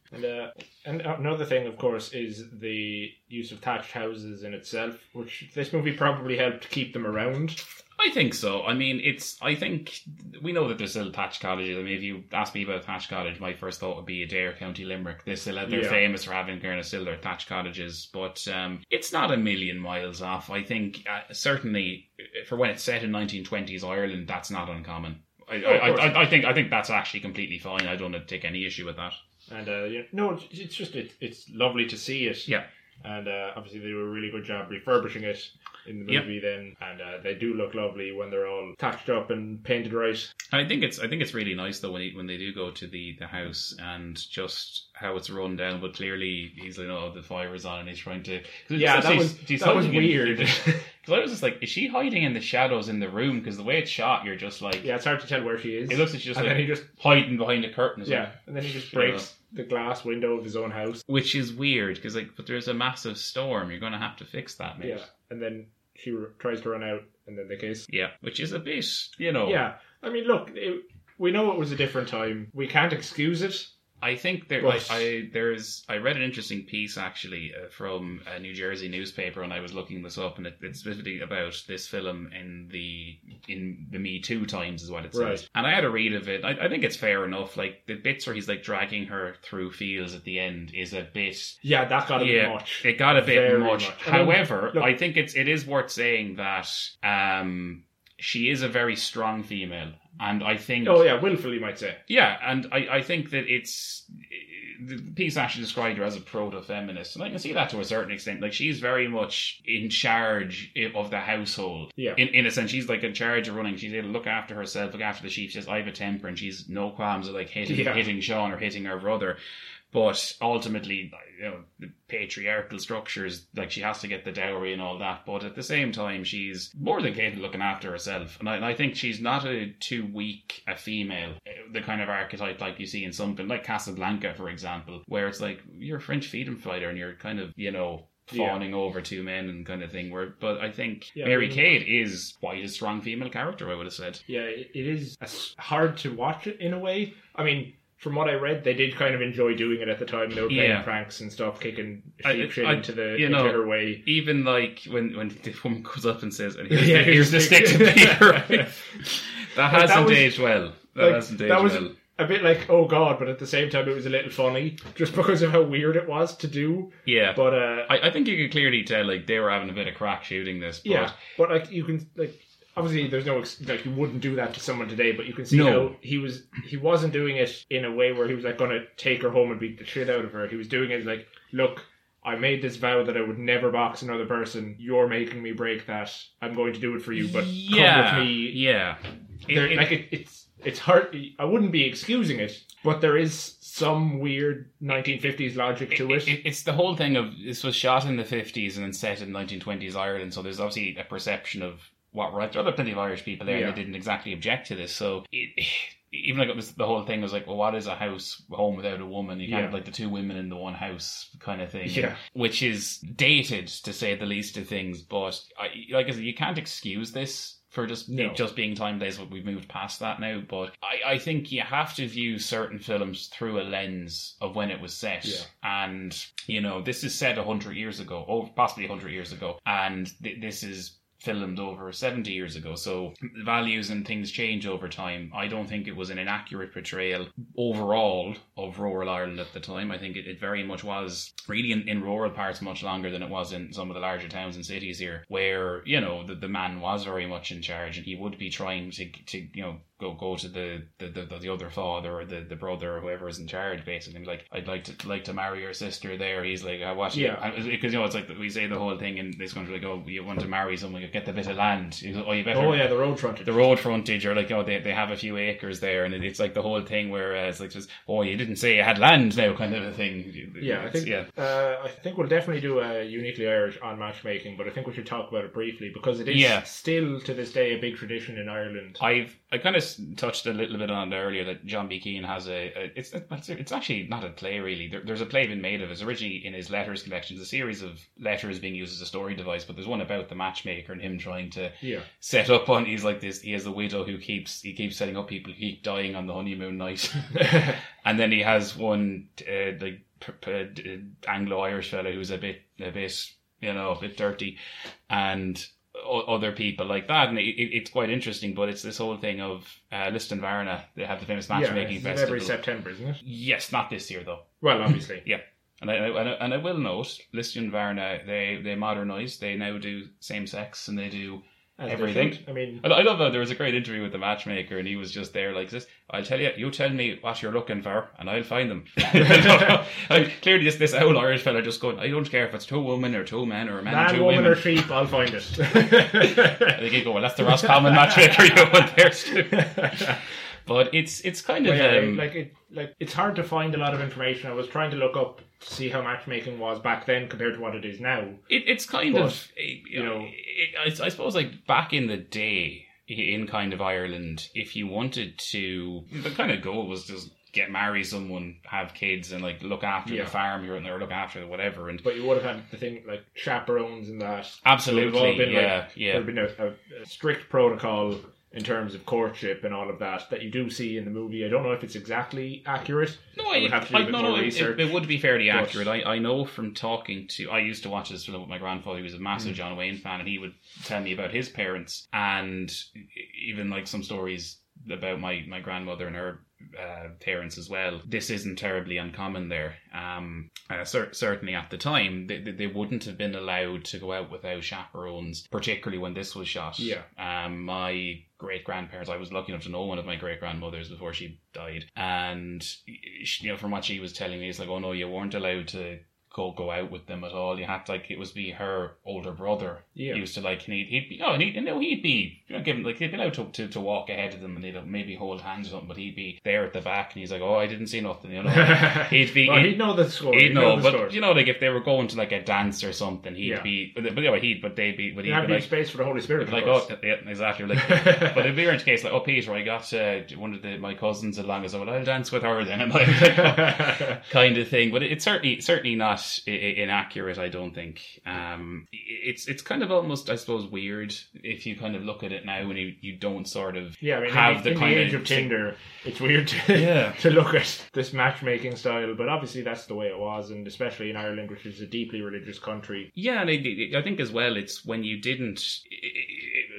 And, uh, and another thing, of course, is the use of thatched houses in itself, which this movie probably helped keep them around. I think so. I mean, it's. I think we know that there's still thatched cottages. I mean, if you ask me about a thatched cottage, my first thought would be Derry, County Limerick. They still have, they're yeah. famous for having kind of still their thatched cottages, but um, it's not a million miles off. I think uh, certainly for when it's set in nineteen twenties Ireland, that's not uncommon. I, oh, I, I, I think I think that's actually completely fine. I don't take any issue with that. And uh, you know, no, it's just it, it's lovely to see it. Yeah. And uh, obviously they do a really good job refurbishing it. in the movie yep. then, and uh, they do look lovely when they're all touched up and painted right. And I think it's I think it's really nice though when he, when they do go to the, the house and just how it's run down, but clearly he's like, oh, the fire is on and he's trying to yeah that was that was weird. Because I was just like, is she hiding in the shadows in the room? Because the way it's shot, you're just like... Yeah, it's hard to tell where she is. It looks like she's just, and like, then he just hiding behind a curtain. As yeah, well. And then he just breaks the glass window of his own house. Which is weird, because like, but there's a massive storm. You're going to have to fix that, mate. Yeah, and then she re- tries to run out, and then they kiss. Yeah, which is a bit, you know... Yeah, I mean, look, it, we know it was a different time. We can't excuse it. I think there, I, I, there is. I read an interesting piece actually uh, from a New Jersey newspaper, and I was looking this up, and it, it's specifically about this film in the in the Me Too times, is what it right. says. And I had a read of it. I, I think it's fair enough. Like the bits where he's like dragging her through fields at the end is a bit. Yeah, that got a yeah, bit much. It got a bit Very much. much. However, I, mean, I think it's it is worth saying that. Um, She is a very strong female, and I think... Oh, yeah, willfully, might say. Yeah, and I, I think that it's... The piece actually described her as a proto-feminist, and I can see that to a certain extent. Like, she's very much in charge of the household. Yeah. In, in a sense, she's, like, in charge of running. She's able to look after herself, look after the sheep. She says, I have a temper, and she's no qualms of, like, hitting, yeah. hitting Sean or hitting her brother. But ultimately, you know, the patriarchal structures, like she has to get the dowry and all that. But at the same time, she's more than capable of looking after herself. And I, and I think she's not a too weak a female, the kind of archetype like you see in something like Casablanca, for example, where it's like you're a French freedom fighter and you're kind of, you know, fawning yeah. over two men and kind of thing. Where, but I think yeah, Mary I mean, Kate is quite a strong female character, I would have said. Yeah, it is hard to watch it in a way. I mean... From what I read, they did kind of enjoy doing it at the time. They were playing yeah. pranks and stuff, kicking sheep shit into the you know, into her way. Even like when, when the woman comes up and says, and here's, yeah, the, here's the stick to beat her with. That hasn't that was, aged well. That like, hasn't aged that was well. A bit like, oh God, but at the same time it was a little funny, just because of how weird it was to do. Yeah. But uh, I, I think you could clearly tell like they were having a bit of crack shooting this. But... Yeah, but like you can... like. Obviously, there's no like you wouldn't do that to someone today, but you can see no. how he was he wasn't doing it in a way where he was like going to take her home and beat the shit out of her. He was doing it like, look, I made this vow that I would never box another person. You're making me break that. I'm going to do it for you, but yeah. come with me. Yeah, it, it, like it, it's it's hard. I wouldn't be excusing it, but there is some weird nineteen fifties logic to it. It, it. It's the whole thing of this was shot in the fifties and then set in nineteen twenties Ireland, so there's obviously a perception of. What right? There are plenty of Irish people there, yeah. and they didn't exactly object to this. So it, even like it was the whole thing was like, well, what is a house home without a woman? You can't yeah. have like the two women in the one house kind of thing, yeah. which is dated to say the least of things. But I, like I said, you can't excuse this. For just no. just being time days, we've moved past that now. But I, I think you have to view certain films through a lens of when it was set. Yeah. And, you know, this is set one hundred years ago, or possibly one hundred years ago. And th- this is... filmed over seventy years ago, so values and things change over time. I don't think it was an inaccurate portrayal overall of rural Ireland at the time. I think it, it very much was really in, in rural parts much longer than it was in some of the larger towns and cities here, where, you know, the, the man was very much in charge and he would be trying to, to you know, go go to the the, the, the other father or the, the brother or whoever is in charge, basically. Like, I'd like to like to marry your sister there. He's like, I watch yeah. it. Because, you know, it's like we say the whole thing in this country, like, oh, you want to marry someone, you get the bit of land. You go, oh, you better. Oh, yeah, the road frontage. The road frontage, or like, oh, they, they have a few acres there. And it's like the whole thing where uh, it's like, just, oh, you didn't say you had land now, kind of a thing. Yeah, it's, I think yeah. Uh, I think we'll definitely do a Uniquely Irish on matchmaking, but I think we should talk about it briefly, because it is yeah. still to this day a big tradition in Ireland. I've, I kind of touched a little bit on it earlier that John B. Keane has a, a it's it's actually not a play really. There, there's a play been made of it. It's originally in his letters collection. It's a series of letters being used as a story device, but there's one about the matchmaker and him trying to yeah. set up on. He's like this. He has a widow who keeps he keeps setting up people who keep dying on the honeymoon night, and then he has one uh, like p- p- Anglo-Irish fellow who's a bit a bit you know a bit dirty, and. Other people like that, and it, it, it's quite interesting. But it's this whole thing of uh, List and Varna. They have the famous matchmaking yeah, festival every September, isn't it? Yes, not this year though. Well, obviously, yeah. And I, and I and I will note List and Varna. They they modernise. They now do same sex, and they do As everything. I mean, I, I love that there was a great interview with the matchmaker, and he was just there like this. I'll tell you, you tell me what you're looking for, and I'll find them. And clearly, this this old Irish fella just going, I don't care if it's two women or two men or a man, man and two women. Man, woman, or sheep, I'll find it. I think he'd go, well, that's the Roscommon matchmaker you went there, too. But it's it's kind of well, yeah, um, like it like it's hard to find a lot of information. I was trying to look up to see how matchmaking was back then compared to what it is now. It, it's kind but, of you know, it, I suppose like back in the day in kind of Ireland, if you wanted to, the kind of goal was just get marry someone, have kids, and like look after yeah. the farm you're in there, look after whatever. And but you would have had the thing like chaperones and that. Absolutely, so all been, yeah, like, yeah. There'd been a, a, a strict protocol in terms of courtship and all of that that you do see in the movie. I don't know if it's exactly accurate. No, I, I would have to do I, a bit no, more no, research. It, it would be fairly but... accurate. I, I know from talking to... I used to watch this film with my grandfather. He was a massive mm. John Wayne fan, and he would tell me about his parents and even like some stories about my, my grandmother and her uh, parents as well. This isn't terribly uncommon there. Um, uh, cer- certainly at the time, they, they wouldn't have been allowed to go out without chaperones, particularly when this was shot. Yeah. Um, my... great-grandparents, I was lucky enough to know one of my great-grandmothers before she died, and she, you know, from what she was telling me, it's like, oh no, you weren't allowed to go go out with them at all. You had to, like, it was be her older brother yeah. used to, like, and he'd, he'd be, oh, and he'd, no, he'd be, you know, given, like, he'd be allowed to, to, to walk ahead of them, and they'd maybe hold hands or something, but he'd be there at the back, and he's like, oh, I didn't see nothing, you know. He'd be, well, he'd, he'd know the score, he'd, he'd know, know but, scores. You know, like, if they were going to, like, a dance or something, he'd yeah. be, but, but, yeah, he'd, but they'd be, but he'd be, like, space for the Holy Spirit, like, oh, yeah, exactly, like, but it'd be in case, like, oh, Peter, I got uh, one of the, my cousins along, as so, well, I'll dance with her then, and like, oh, kind of thing, but it's it certainly, certainly not inaccurate, I don't think. Um, it's it's kind of almost, I suppose, weird if you kind of look at it now and you, you don't sort of yeah, I mean, have in, the in kind the age of, of Tinder. It's weird to, yeah. to look at this matchmaking style, but obviously that's the way it was, and especially in Ireland, which is a deeply religious country. Yeah, and I, I think as well, it's when you didn't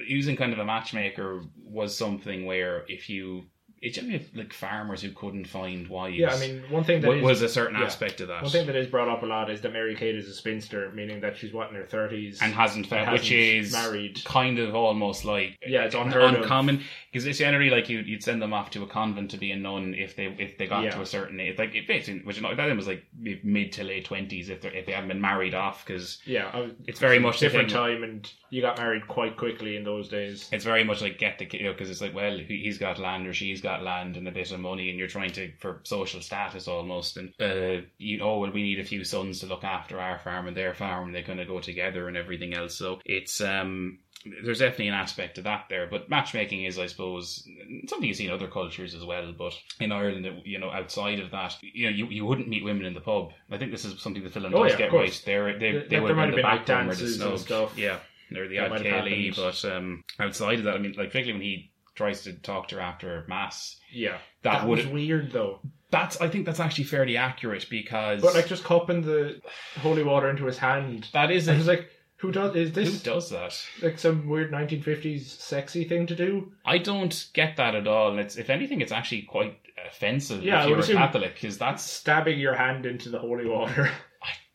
using kind of a matchmaker was something where if you. It's generally like farmers who couldn't find wives. Yeah, I mean, one thing that w- is, was a certain yeah, aspect of that. One thing that is brought up a lot is that Mary Kate is a spinster, meaning that she's what in her thirties and hasn't found, hasn't which is married. Kind of almost like yeah, it's unheard un- of. Uncommon because it's generally like you, you'd send them off to a convent to be a nun if they if they got yeah. to a certain age, like it basically, which that then was like mid to late twenties if they if they hadn't been married off because yeah, I, it's very it's much different time and you got married quite quickly in those days. It's very much like get the kid, you know, because it's like well he's got land or she's got. Land and a bit of money, and you're trying to for social status almost. And uh, you oh well, we need a few sons to look after our farm and their farm. And they kind of go together and everything else. So it's um, there's definitely an aspect to that there. But matchmaking is, I suppose, something you see in other cultures as well. But in Ireland, you know, outside of that, you know, you, you wouldn't meet women in the pub. I think this is something the Phil and oh, yeah, get right. They're, they they, they would have been the back room or the snog. Stuff. Yeah, they're the odd Kelly. But um, outside of that, I mean, like particularly when he. Tries to talk to her after mass. Yeah, that, that was weird though. That's I think that's actually fairly accurate because. But like just cupping the holy water into his hand. That is. I was like, who does is this? Who does that? Like some weird nineteen fifties sexy thing to do. I don't get that at all. And it's if anything, it's actually quite offensive yeah, if you're a Catholic because that's stabbing your hand into the holy water.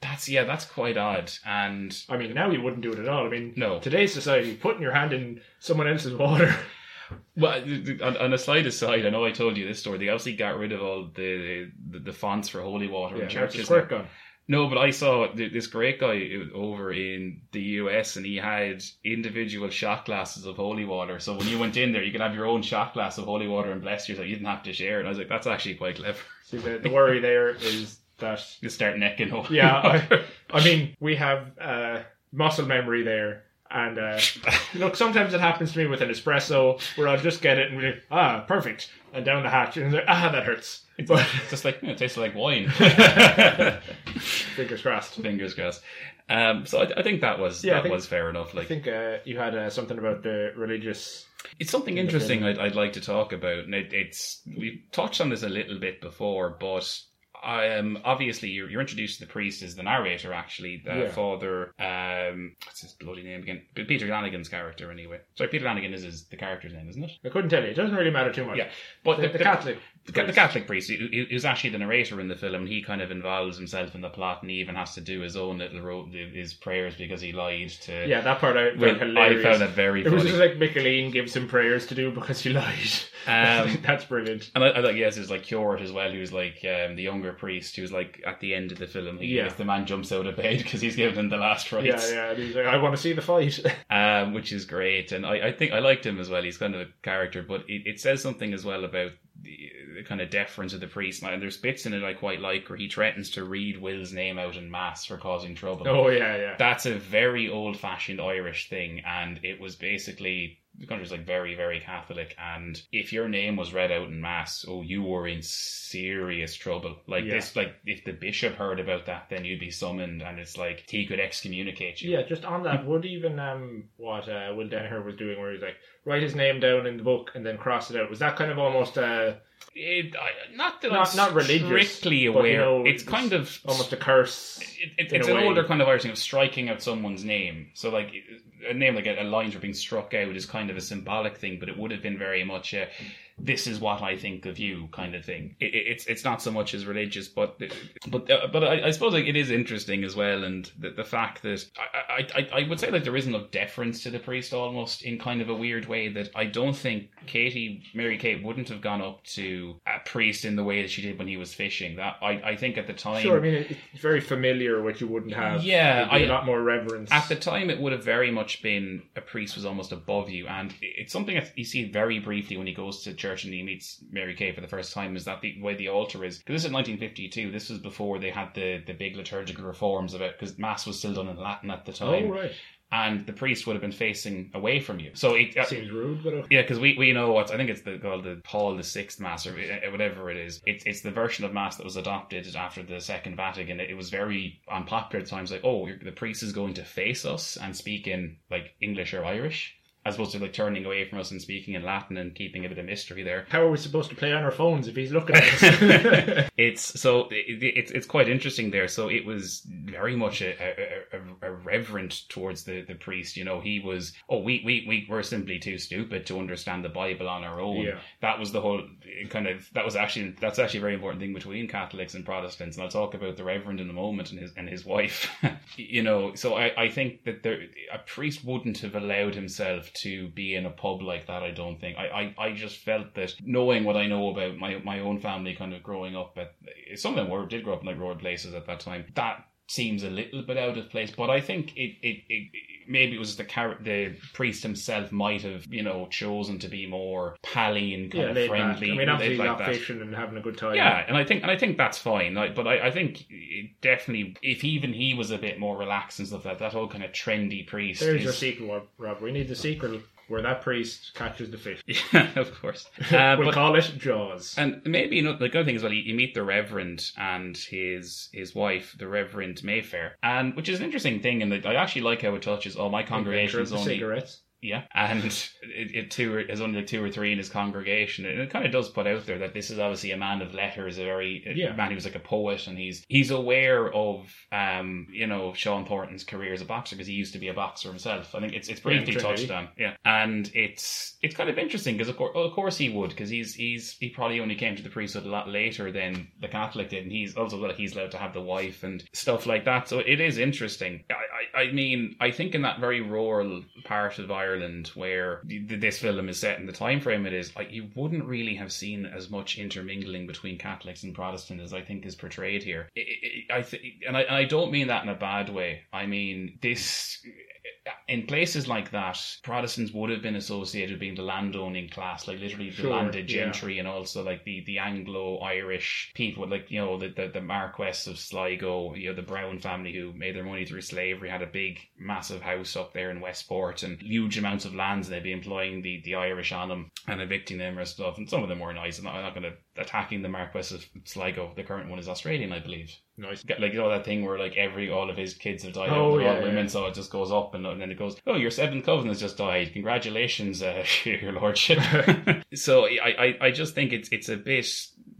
That's yeah, that's quite odd. And I mean, now you wouldn't do it at all. I mean, no. Today's society, putting your hand in someone else's water. Well, on a slight aside, I know I told you this story. They obviously got rid of all the the, the fonts for holy water yeah, in churches. No, but I saw this great guy over in the U S and he had individual shot glasses of holy water. So when you went in there, you could have your own shot glass of holy water and bless yourself. You didn't have to share it. And I was like, that's actually quite clever. See, the, the worry there is that... You start necking holy yeah, water. I, I mean, we have uh, muscle memory there. And uh, look, sometimes it happens to me with an espresso where I'll just get it and be like, ah, perfect. And down the hatch, and like, ah, that hurts. It's, but, it's just like, you know, it tastes like wine. Fingers crossed. Fingers crossed. Um, so I, I think that was yeah, that think, was fair enough. Like, I think uh, you had uh, something about the religious... It's something interesting I'd, I'd like to talk about. And it, it's we touched on this a little bit before, but... um, obviously you're, you're introduced to the priest as the narrator, actually, the yeah. father, um, what's his bloody name again? Peter Lanigan's character, anyway. Sorry, Peter Lanigan is his, the character's name, isn't it? I couldn't tell you. It doesn't really matter too much. Yeah, but the, the, the Catholic the, priest. the Catholic priest, who's actually the narrator in the film, he kind of involves himself in the plot, and he even has to do his own little ro- his prayers because he lied to. Yeah, that part I found well, hilarious. I found that very. It funny. Was just like Micheline gives him prayers to do because he lied. Um, That's brilliant. And I, I like yes, there's like Curate as well, who's like um, the younger priest, who's like at the end of the film, he yeah. the man jumps out of bed because he's given him the last rites. Yeah, yeah. And he's like, I want to see the fight, um, which is great. And I, I think I liked him as well. He's kind of a character, but it, it says something as well about the kind of deference of the priest. And there's bits in it I quite like where he threatens to read Will's name out in mass for causing trouble. Oh yeah, yeah. That's a very old-fashioned Irish thing, and it was basically. The country's like very, very Catholic, and if your name was read out in mass, oh, you were in serious trouble. Like yeah. this, like if the bishop heard about that, then you'd be summoned, and it's like he could excommunicate you. Yeah, just on that, would even um, what uh, Will Danaher was doing, where he's like write his name down in the book and then cross it out. Was that kind of almost uh, it, uh, not that not, I'm not religious, strictly aware? But, you know, it's, it's kind of almost a curse. It, it, it's an way. Older kind of Irish thing of striking out someone's name. So like a name like a, a line for being struck out is kind. Of a symbolic thing, but it would have been very much a this is what I think of you kind of thing. It, it, it's it's not so much as religious, but but uh, but I, I suppose like it is interesting as well, and the, the fact that I, I I would say like there is enough deference to the priest almost in kind of a weird way that I don't think Katie Mary Kate wouldn't have gone up to a priest in the way that she did when he was fishing. That I, I think at the time, sure, I mean it's very familiar what you wouldn't have. Yeah, I, a lot more reverence at the time. It would have very much been a priest was almost above you, and it's something that you see very briefly when he goes to church and he meets Mary Kay for the first time, is that the way the altar is, because this is nineteen fifty-two, this was before they had the, the big liturgical reforms about, because mass was still done in Latin at the time. Oh, right. And the priest would have been facing away from you. So it uh, seems rude, but okay. Yeah, because we, we know what's I think it's the, called the Paul the Sixth Mass or whatever it is. It's it's the version of Mass that was adopted after the Second Vatican. It, it was very unpopular at times, like oh, the priest is going to face us and speak in like English or Irish. As opposed to like turning away from us and speaking in Latin and keeping a bit of mystery there. How are we supposed to play on our phones if he's looking at us? It's so it, it, it's quite interesting there. So it was very much a, a, a, a reverent towards the, the priest. You know, he was oh we we we were simply too stupid to understand the Bible on our own. Yeah. That was the whole kind of that was actually that's actually a very important thing between Catholics and Protestants. And I'll talk about the reverend in a moment and his and his wife. You know, so I, I think that there a priest wouldn't have allowed himself. To be in a pub like that, I don't think. I, I, I just felt that knowing what I know about my, my own family kind of growing up, at, some of them were, did grow up in like rural places at that time, that seems a little bit out of place. But I think it, it, it maybe it was the car- the priest himself might have, you know, chosen to be more pally and kind yeah, of friendly. Back. I mean, obviously like not that. Fishing and having a good time. Yeah, and I think and I think that's fine. I, but I, I think it definitely, if even he was a bit more relaxed and stuff like that, that whole kind of trendy priest. There's is... your sequel, Rob. We need the sequel. Where that priest catches the fish. Yeah, of course. Uh, we'll but, call it Jaws. And maybe, you know, the good thing is, well, you, you meet the Reverend and his his wife, the Reverend Mayfair, and which is an interesting thing, and I actually like how it touches, oh, my congregation is only... cigarettes. Yeah, and it, it two is only like two or three in his congregation, and it kind of does put out there that this is obviously a man of letters, a very yeah. a man who's like a poet, and he's he's aware of um you know Sean Thornton's career as a boxer because he used to be a boxer himself. I think it's it's briefly yeah, touched on, yeah, and it's it's kind of interesting because of course of course he would because he's he's he probably only came to the priesthood a lot later than the Catholic did, and he's also well, he's allowed to have the wife and stuff like that. So it is interesting. I I, I mean I think in that very rural part of Ireland. Ireland, where this film is set in the time frame it is, like you wouldn't really have seen as much intermingling between Catholics and Protestants as I think is portrayed here. It, it, I th- and I and I don't mean that in a bad way. I mean this. In places like that, Protestants would have been associated with being the landowning class, like literally the sure, landed gentry, yeah. And also like the, the Anglo-Irish people, like, you know, the, the, the Marquess of Sligo, you know, the Brown family who made their money through slavery, had a big, massive house up there in Westport and huge amounts of lands, and they'd be employing the, the Irish on them and evicting them or stuff. And some of them were nice. I'm not, I'm not going to attacking the Marquess of Sligo. The current one is Australian, I believe. Nice. Like, you know, that thing where like every all of his kids have died oh, out of yeah, all yeah, women, yeah. So it just goes up and, and then it goes, oh, your seventh cousin has just died. Congratulations, uh, your lordship. So I, I, I just think it's it's a bit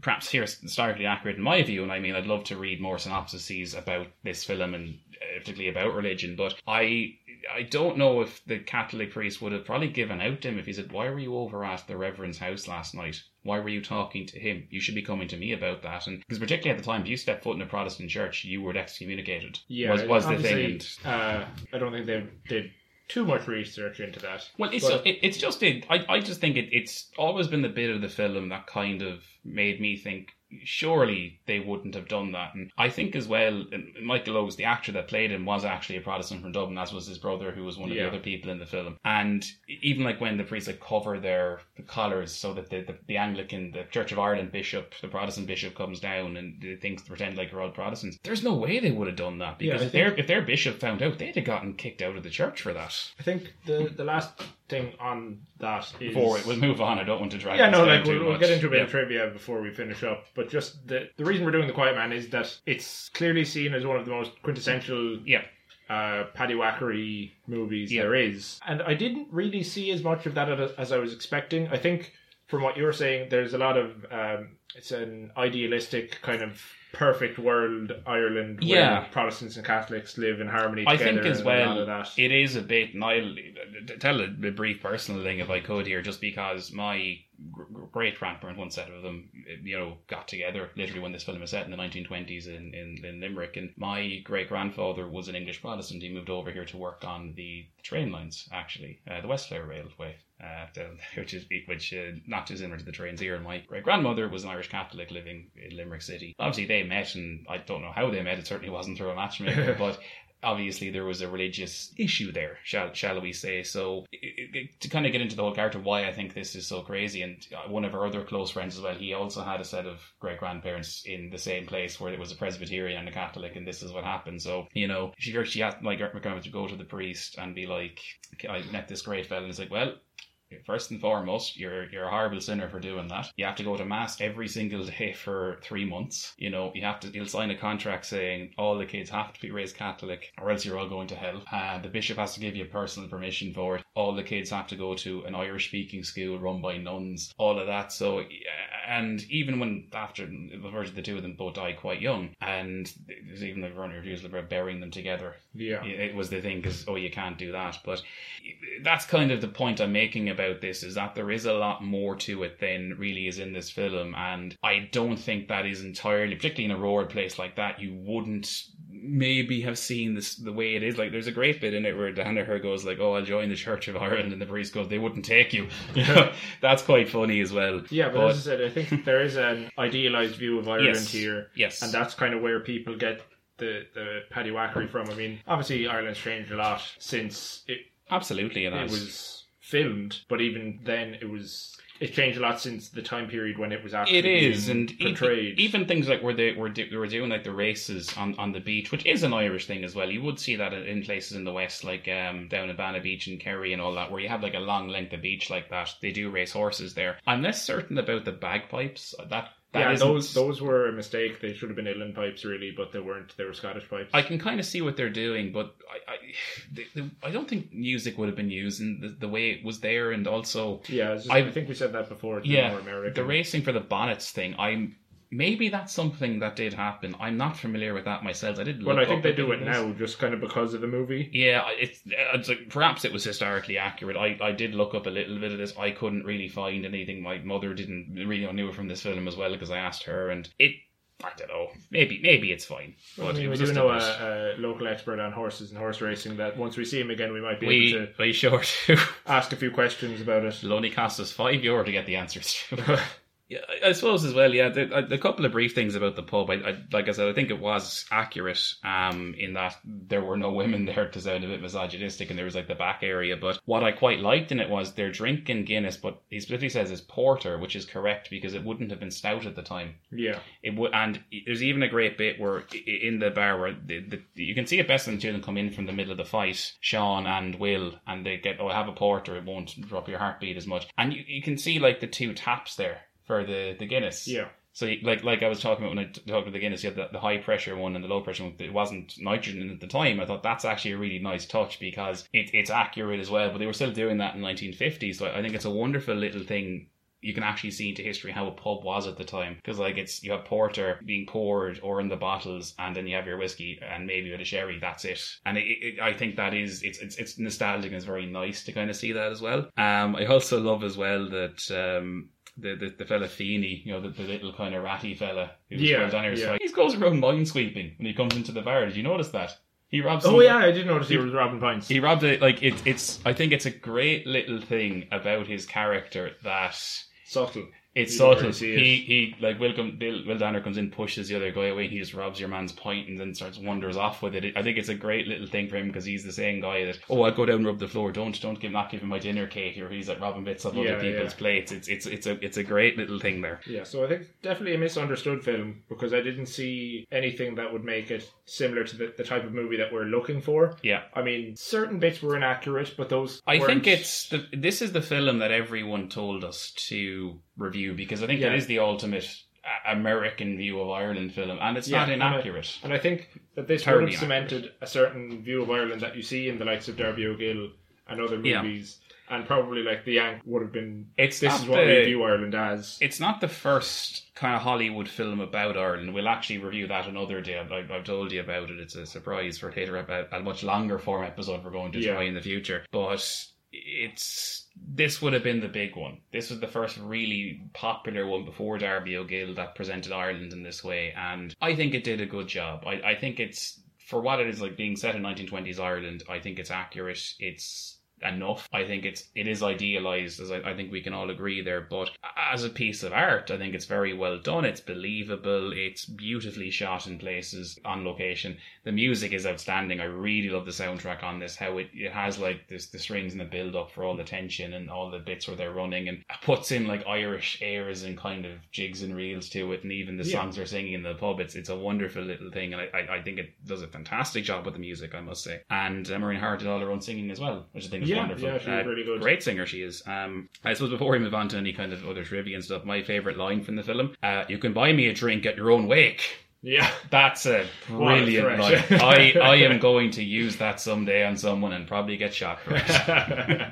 perhaps here's historically accurate in my view, and I mean, I'd love to read more synopses about this film and particularly about religion, but I I don't know if the Catholic priest would have probably given out to him if he said, why were you over at the Reverend's house last night? Why were you talking to him? You should be coming to me about that. And because particularly at the time, if you stepped foot in a Protestant church, you were excommunicated. Yeah, was, was the thing. And, uh, I don't think they did too much research into that. Well, it's but, it, it's just it. I I just think it, it's always been the bit of the film that kind of made me think, surely they wouldn't have done that. And I think as well, Michael Oakes, the actor that played him, was actually a Protestant from Dublin, as was his brother, who was one of yeah. the other people in the film. And even like when the priests like cover their the collars so that the, the, the Anglican, the Church of Ireland bishop, the Protestant bishop comes down and they think to pretend like they're all Protestants. There's no way they would have done that, because yeah, if, their, if their bishop found out, they'd have gotten kicked out of the church for that. I think the, the last thing on that is... Before we'll move on, I don't want to drag yeah, no, like we'll, we'll get into a bit yeah. of trivia before we finish up, but just the the reason we're doing The Quiet Man is that it's clearly seen as one of the most quintessential yeah. uh, paddywhackery movies yeah. there is. And I didn't really see as much of that as I was expecting. I think, from what you were saying, there's a lot of... Um, it's an idealistic kind of... perfect world Ireland where yeah. Protestants and Catholics live in harmony together. I think as well that. It is a bit, and I'll tell a brief personal thing if I could here, just because my great grandparents, one set of them, you know, got together literally when this film was set in the nineteen twenties in, in, in Limerick, and my great grandfather was an English Protestant. He moved over here to work on the train lines, actually uh, the West Clare Railway, uh, which is which uh, not too similar to the trains here. And my great grandmother was an Irish Catholic living in Limerick City. Obviously they met, and I don't know how they met, it certainly wasn't through a matchmaker, but obviously there was a religious issue there, shall shall we say. So it, it, to kind of get into the whole character, why I think this is so crazy, and one of our other close friends as well, he also had a set of great-grandparents in the same place where it was a Presbyterian and a Catholic, and this is what happened. So, you know, she, she asked my grandmother to go to the priest and be like, I met this great fella, and it's like, well... First and foremost, you're you're a horrible sinner for doing that. You have to go to mass every single day for three months. You know, you have to. You'll sign a contract saying all the kids have to be raised Catholic, or else you're all going to hell. And uh, the bishop has to give you personal permission for it. All the kids have to go to an Irish-speaking school run by nuns. All of that. So, and even when after the two of them both died quite young, and there's even the Vernon refusal about burying them together. Yeah, it was the thing because oh, you can't do that. But that's kind of the point I'm making about. This is that there is a lot more to it than really is in this film, and I don't think that is entirely, particularly in a rural place like that, you wouldn't maybe have seen this the way it is. Like there's a great bit in it where Danaher goes like, oh, I'll join the Church of Ireland, and the priest goes, they wouldn't take you. That's quite funny as well. Yeah, but, but as I said, I think there is an idealised view of Ireland yes, here, yes, and that's kind of where people get the, the paddywhackery from. I mean, obviously Ireland's changed a lot since it absolutely it has. was filmed, but even then it was it changed a lot since the time period when it was actually it is being and portrayed. E- even things like where they were, do, were doing like the races on, on the beach, which is an Irish thing as well. You would see that in places in the west, like um, down at Banna Beach and Kerry and all that, where you have like a long length of beach like that. They do race horses there. I'm less certain about the bagpipes that That yeah, those those were a mistake. They should have been Island pipes, really, but they weren't. They were Scottish pipes. I can kind of see what they're doing, but I I, they, they, I don't think music would have been used in the, the way it was there, and also... Yeah, just, I, I think we said that before. It's yeah, more American. The racing for the bonnets thing, I'm... Maybe that's something that did happen. I'm not familiar with that myself. I didn't. Well, look I think up they do it now, just kind of because of the movie. Yeah, it's, it's like, perhaps it was historically accurate. I, I did look up a little bit of this. I couldn't really find anything. My mother didn't really knew it from this film as well because I asked her, and it. I don't know. Maybe maybe it's fine. Well, but I mean, we do know a, a local expert on horses and horse racing that once we see him again, we might be we, able to. We sure do. Ask a few questions about it. It'll only cost us five euro to get the answers to. Yeah, I suppose as well, yeah, a couple of brief things about the pub. I, I, like I said, I think it was accurate um, in that there were no women there to sound a bit misogynistic, and there was like the back area. But what I quite liked in it was they're drinking Guinness, but he specifically says it's porter, which is correct because it wouldn't have been stout at the time. Yeah. It w- And there's even a great bit where in the bar where the, the, you can see it best when the two of them come in from the middle of the fight, Sean and Will, and they get, oh, have a porter, it won't drop your heartbeat as much. And you, you can see like the two taps there. For the, the Guinness. Yeah. So, like like I was talking about when I t- talked about the Guinness, you had the, the high-pressure one and the low-pressure one. It wasn't nitrogen at the time. I thought that's actually a really nice touch because it, it's accurate as well. But they were still doing that in nineteen fifty. So I think it's a wonderful little thing you can actually see into history how a pub was at the time, because like it's you have porter being poured or in the bottles, and then you have your whiskey and maybe with a sherry, that's it. And it, it, I think that is it's, it's it's nostalgic and it's very nice to kind of see that as well. Um, I also love as well that um. The, the the fella Feeney, you know, the, the little kind of ratty fella who's yeah, down here. Yeah. Like, he goes around minesweeping when he comes into the bar. Did you notice that? He robs. Oh yeah, I did notice he, he was robbing pints. He robbed it. Like it's it's. I think it's a great little thing about his character that subtle. It's you subtle. It. He he like Will, Will Danaher comes in, pushes the other guy away. He just robs your man's pint and then starts wanders off with it. I think it's a great little thing for him because he's the same guy that oh I'll go down and rub the floor. Don't don't give not give him my dinner cake. Or he's like robbing bits of yeah, other people's yeah. plates. It's it's it's a it's a great little thing there. Yeah. So I think it's definitely a misunderstood film because I didn't see anything that would make it similar to the, the type of movie that we're looking for. Yeah. I mean, certain bits were inaccurate, but those I weren't... think it's the, this is the film that everyone told us to review because I think yeah. that is the ultimate American view of Ireland film, and it's yeah, not inaccurate. And I, and I think that this would have cemented a certain view of Ireland that you see in the likes of Darby O'Gill and other movies. Yeah. And probably like the Yank would have been. It's this is what the, we view Ireland as. It's not the first kind of Hollywood film about Ireland. We'll actually review that another day. I've, I've told you about it. It's a surprise for later. About a much longer form episode we're going to try yeah. in the future, but. It's this would have been the big one. This was the first really popular one before Darby O'Gill that presented Ireland in this way, and I think it did a good job. I, I think it's for what it is, like being set in nineteen twenties Ireland. I think it's accurate. It's enough. I think it's it is idealized, as I, I think we can all agree there. But as a piece of art, I think it's very well done. It's believable. It's beautifully shot in places on location. The music is outstanding. I really love the soundtrack on this. How it, it has like this the strings and the build up for all the tension and all the bits where they're running, and puts in like Irish airs and kind of jigs and reels to it, and even the yeah. songs they're singing in the pub. It's it's a wonderful little thing, and I I think it does a fantastic job with the music, I must say. And uh, Maureen O'Hara did all her own singing as well, which I think. Yeah, wonderful. Yeah, she's uh, really good. Great singer she is. Um, I suppose before we move on to any kind of other trivia and stuff, my favourite line from the film, uh, you can buy me a drink at your own wake. Yeah. That's a brilliant wow, line. I, I am going to use that someday on someone and probably get shot for it.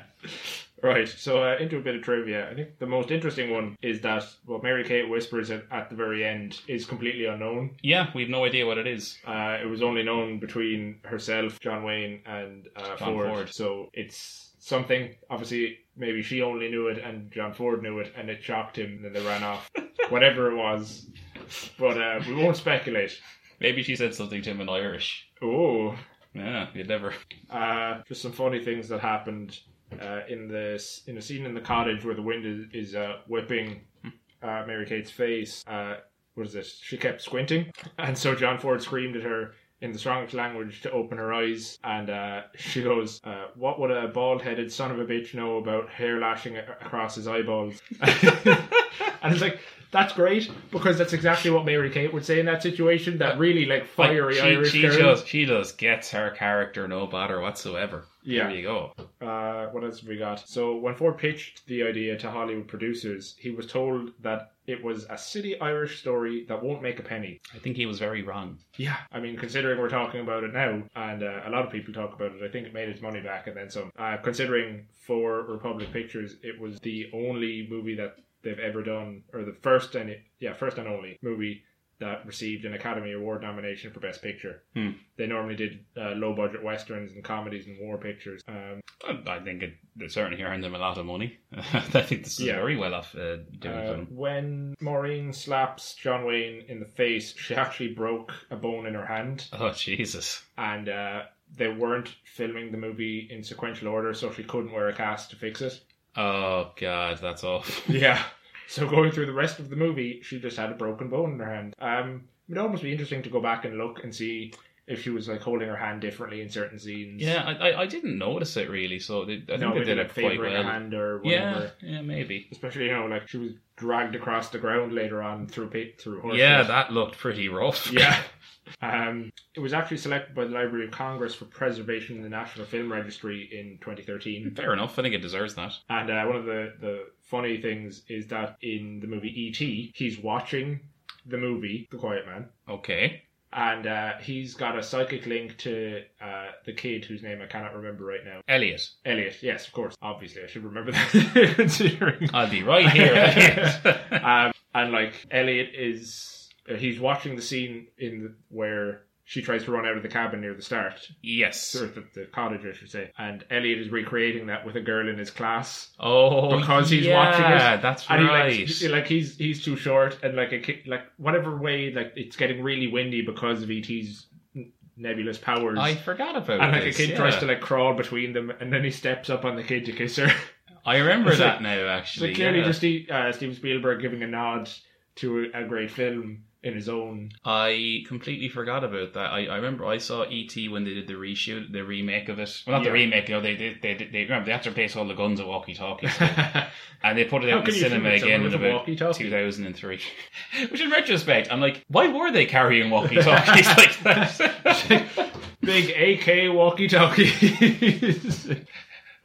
Right, so uh, into a bit of trivia. I think the most interesting one is that what Mary Kate whispers at, at the very end is completely unknown. Yeah, we have no idea what it is. Uh, it was only known between herself, John Wayne, and uh, John Ford. Ford. So it's something, obviously, maybe she only knew it and John Ford knew it, and it shocked him, and then they ran off. Whatever it was. But uh, we won't speculate. Maybe she said something to him in Irish. Oh. Yeah, you'd never. Uh, just some funny things that happened. Uh, in the in a scene in the cottage where the wind is, is uh, whipping uh, Mary Kate's face, uh, what is it? She kept squinting, and so John Ford screamed at her in the strongest language to open her eyes, and uh, she goes, uh, "What would a bald-headed son of a bitch know about hair lashing across his eyeballs?" And it's like. That's great, because that's exactly what Mary Kate would say in that situation, that really, like, fiery like she, Irish she girl. Just, she just gets her character no bother whatsoever. Yeah. There you go. Uh, what else have we got? So, when Ford pitched the idea to Hollywood producers, he was told that it was a silly Irish story that won't make a penny. I think he was very wrong. Yeah. I mean, considering we're talking about it now, and uh, a lot of people talk about it, I think it made its money back and then some. Uh, considering for Republic Pictures, it was the only movie that they've ever done, or the first and yeah, first and only movie that received an Academy Award nomination for Best Picture. Hmm. They normally did uh, low budget westerns and comedies and war pictures. Um, I think it, they're certainly earned them a lot of money. I think this is yeah. very well off uh, doing uh, film. When Maureen slaps John Wayne in the face, she actually broke a bone in her hand. Oh Jesus! And uh, they weren't filming the movie in sequential order, so she couldn't wear a cast to fix it. Oh God, that's off. Yeah. So going through the rest of the movie, she just had a broken bone in her hand. Um, it'd almost be interesting to go back and look and see if she was like holding her hand differently in certain scenes. Yeah, I I, I didn't notice it really. So they, I think no, they did like it quite well. Favoring her hand or whatever. Yeah, yeah, maybe. Especially you know like she was dragged across the ground later on through through horses. Yeah, that looked pretty rough. Yeah. Um, it was actually selected by the Library of Congress for preservation in the National Film Registry in twenty thirteen. Fair enough, I think it deserves that. And uh, one of the, the funny things is that in the movie E T, he's watching the movie The Quiet Man. Okay. And uh, he's got a psychic link to uh, the kid whose name I cannot remember right now. Elliot. Elliot, yes, of course. Obviously, I should remember that, considering. I'll be right here, Elliot. um, and, like, Elliot is... Uh, he's watching the scene in the, where she tries to run out of the cabin near the start. Yes. Or the, the cottage, I should say. And Elliot is recreating that with a girl in his class. Oh, because he's yeah, watching it. Yeah, that's and right. He, like, he, like, he's he's too short, and, like, a, like whatever way, like, it's getting really windy because of E T's nebulous powers. I forgot about it. And, like, this, a kid yeah. tries to, like, crawl between them, and then he steps up on the kid to kiss her. I remember it's that like, now, actually. It's like clearly yeah. just Steve, uh, Steven Spielberg giving a nod to a, a great film. In his own. I completely forgot about that. I, I remember I saw E T when they did the reshoot, the remake of it. Well, not yeah. the remake, you know, they they, they they remember they had to replace all the guns and walkie-talkies. And they put it out in the cinema again in about two thousand three. Which in retrospect, I'm like, why were they carrying walkie-talkies like that? Big A K walkie-talkies.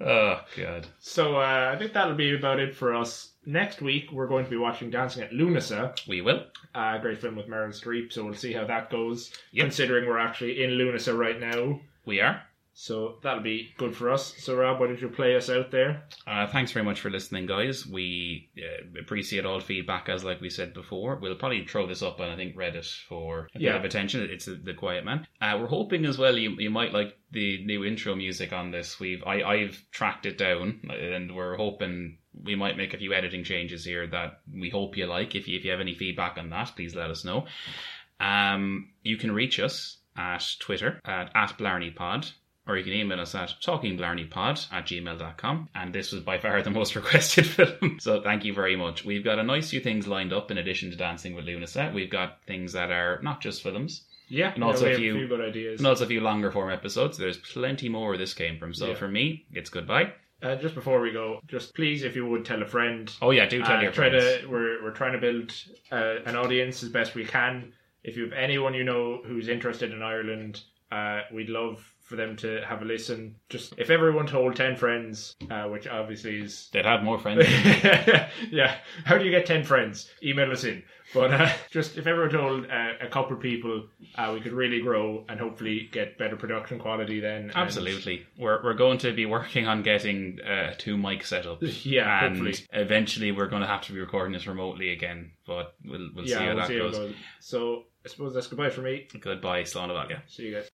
Oh, God. So uh, I think that'll be about it for us. Next week, we're going to be watching Dancing at Lunasa. We will. A uh, great film with Meryl Streep, so we'll see how that goes, yep. considering we're actually in Lunasa right now. We are. So that'll be good for us. So, Rob, why don't you play us out there? Uh, thanks very much for listening, guys. We uh, appreciate all feedback, as like we said before. We'll probably throw this up on, I think, Reddit for a yeah. bit of attention. It's a, The Quiet Man. Uh, we're hoping as well you, you might like the new intro music on this. We've I, I've tracked it down, and we're hoping... We might make a few editing changes here that we hope you like. If you, if you have any feedback on that, please let us know. Um, you can reach us at Twitter at, at BlarneyPod, or you can email us at talkingblarneypod at gmail dot com. And this was by far the most requested film. So thank you very much. We've got a nice few things lined up in addition to Dancing with Lunasa. We've got things that are not just films. Yeah, and also no, a few, few good ideas. And also a few longer form episodes. There's plenty more where this came from. So yeah. for me, it's goodbye. Uh, just before we go, just please, if you would, tell a friend. Oh yeah, do tell uh, your try friends. To, we're, we're trying to build uh, an audience as best we can. If you have anyone you know who's interested in Ireland, uh, we'd love for them to have a listen. Just if everyone told ten friends, uh, which obviously is... They'd have more friends. Yeah. How do you get ten friends? Email us in. But uh, just if everyone told uh, a couple of people, uh, we could really grow and hopefully get better production quality then. Absolutely. We're we're going to be working on getting uh, two mic setups. Yeah, and hopefully. Eventually we're going to have to be recording this remotely again, but we'll we'll yeah, see how we'll that see goes. goes. So I suppose that's goodbye for me. Goodbye, Slán Abhaile. See you guys.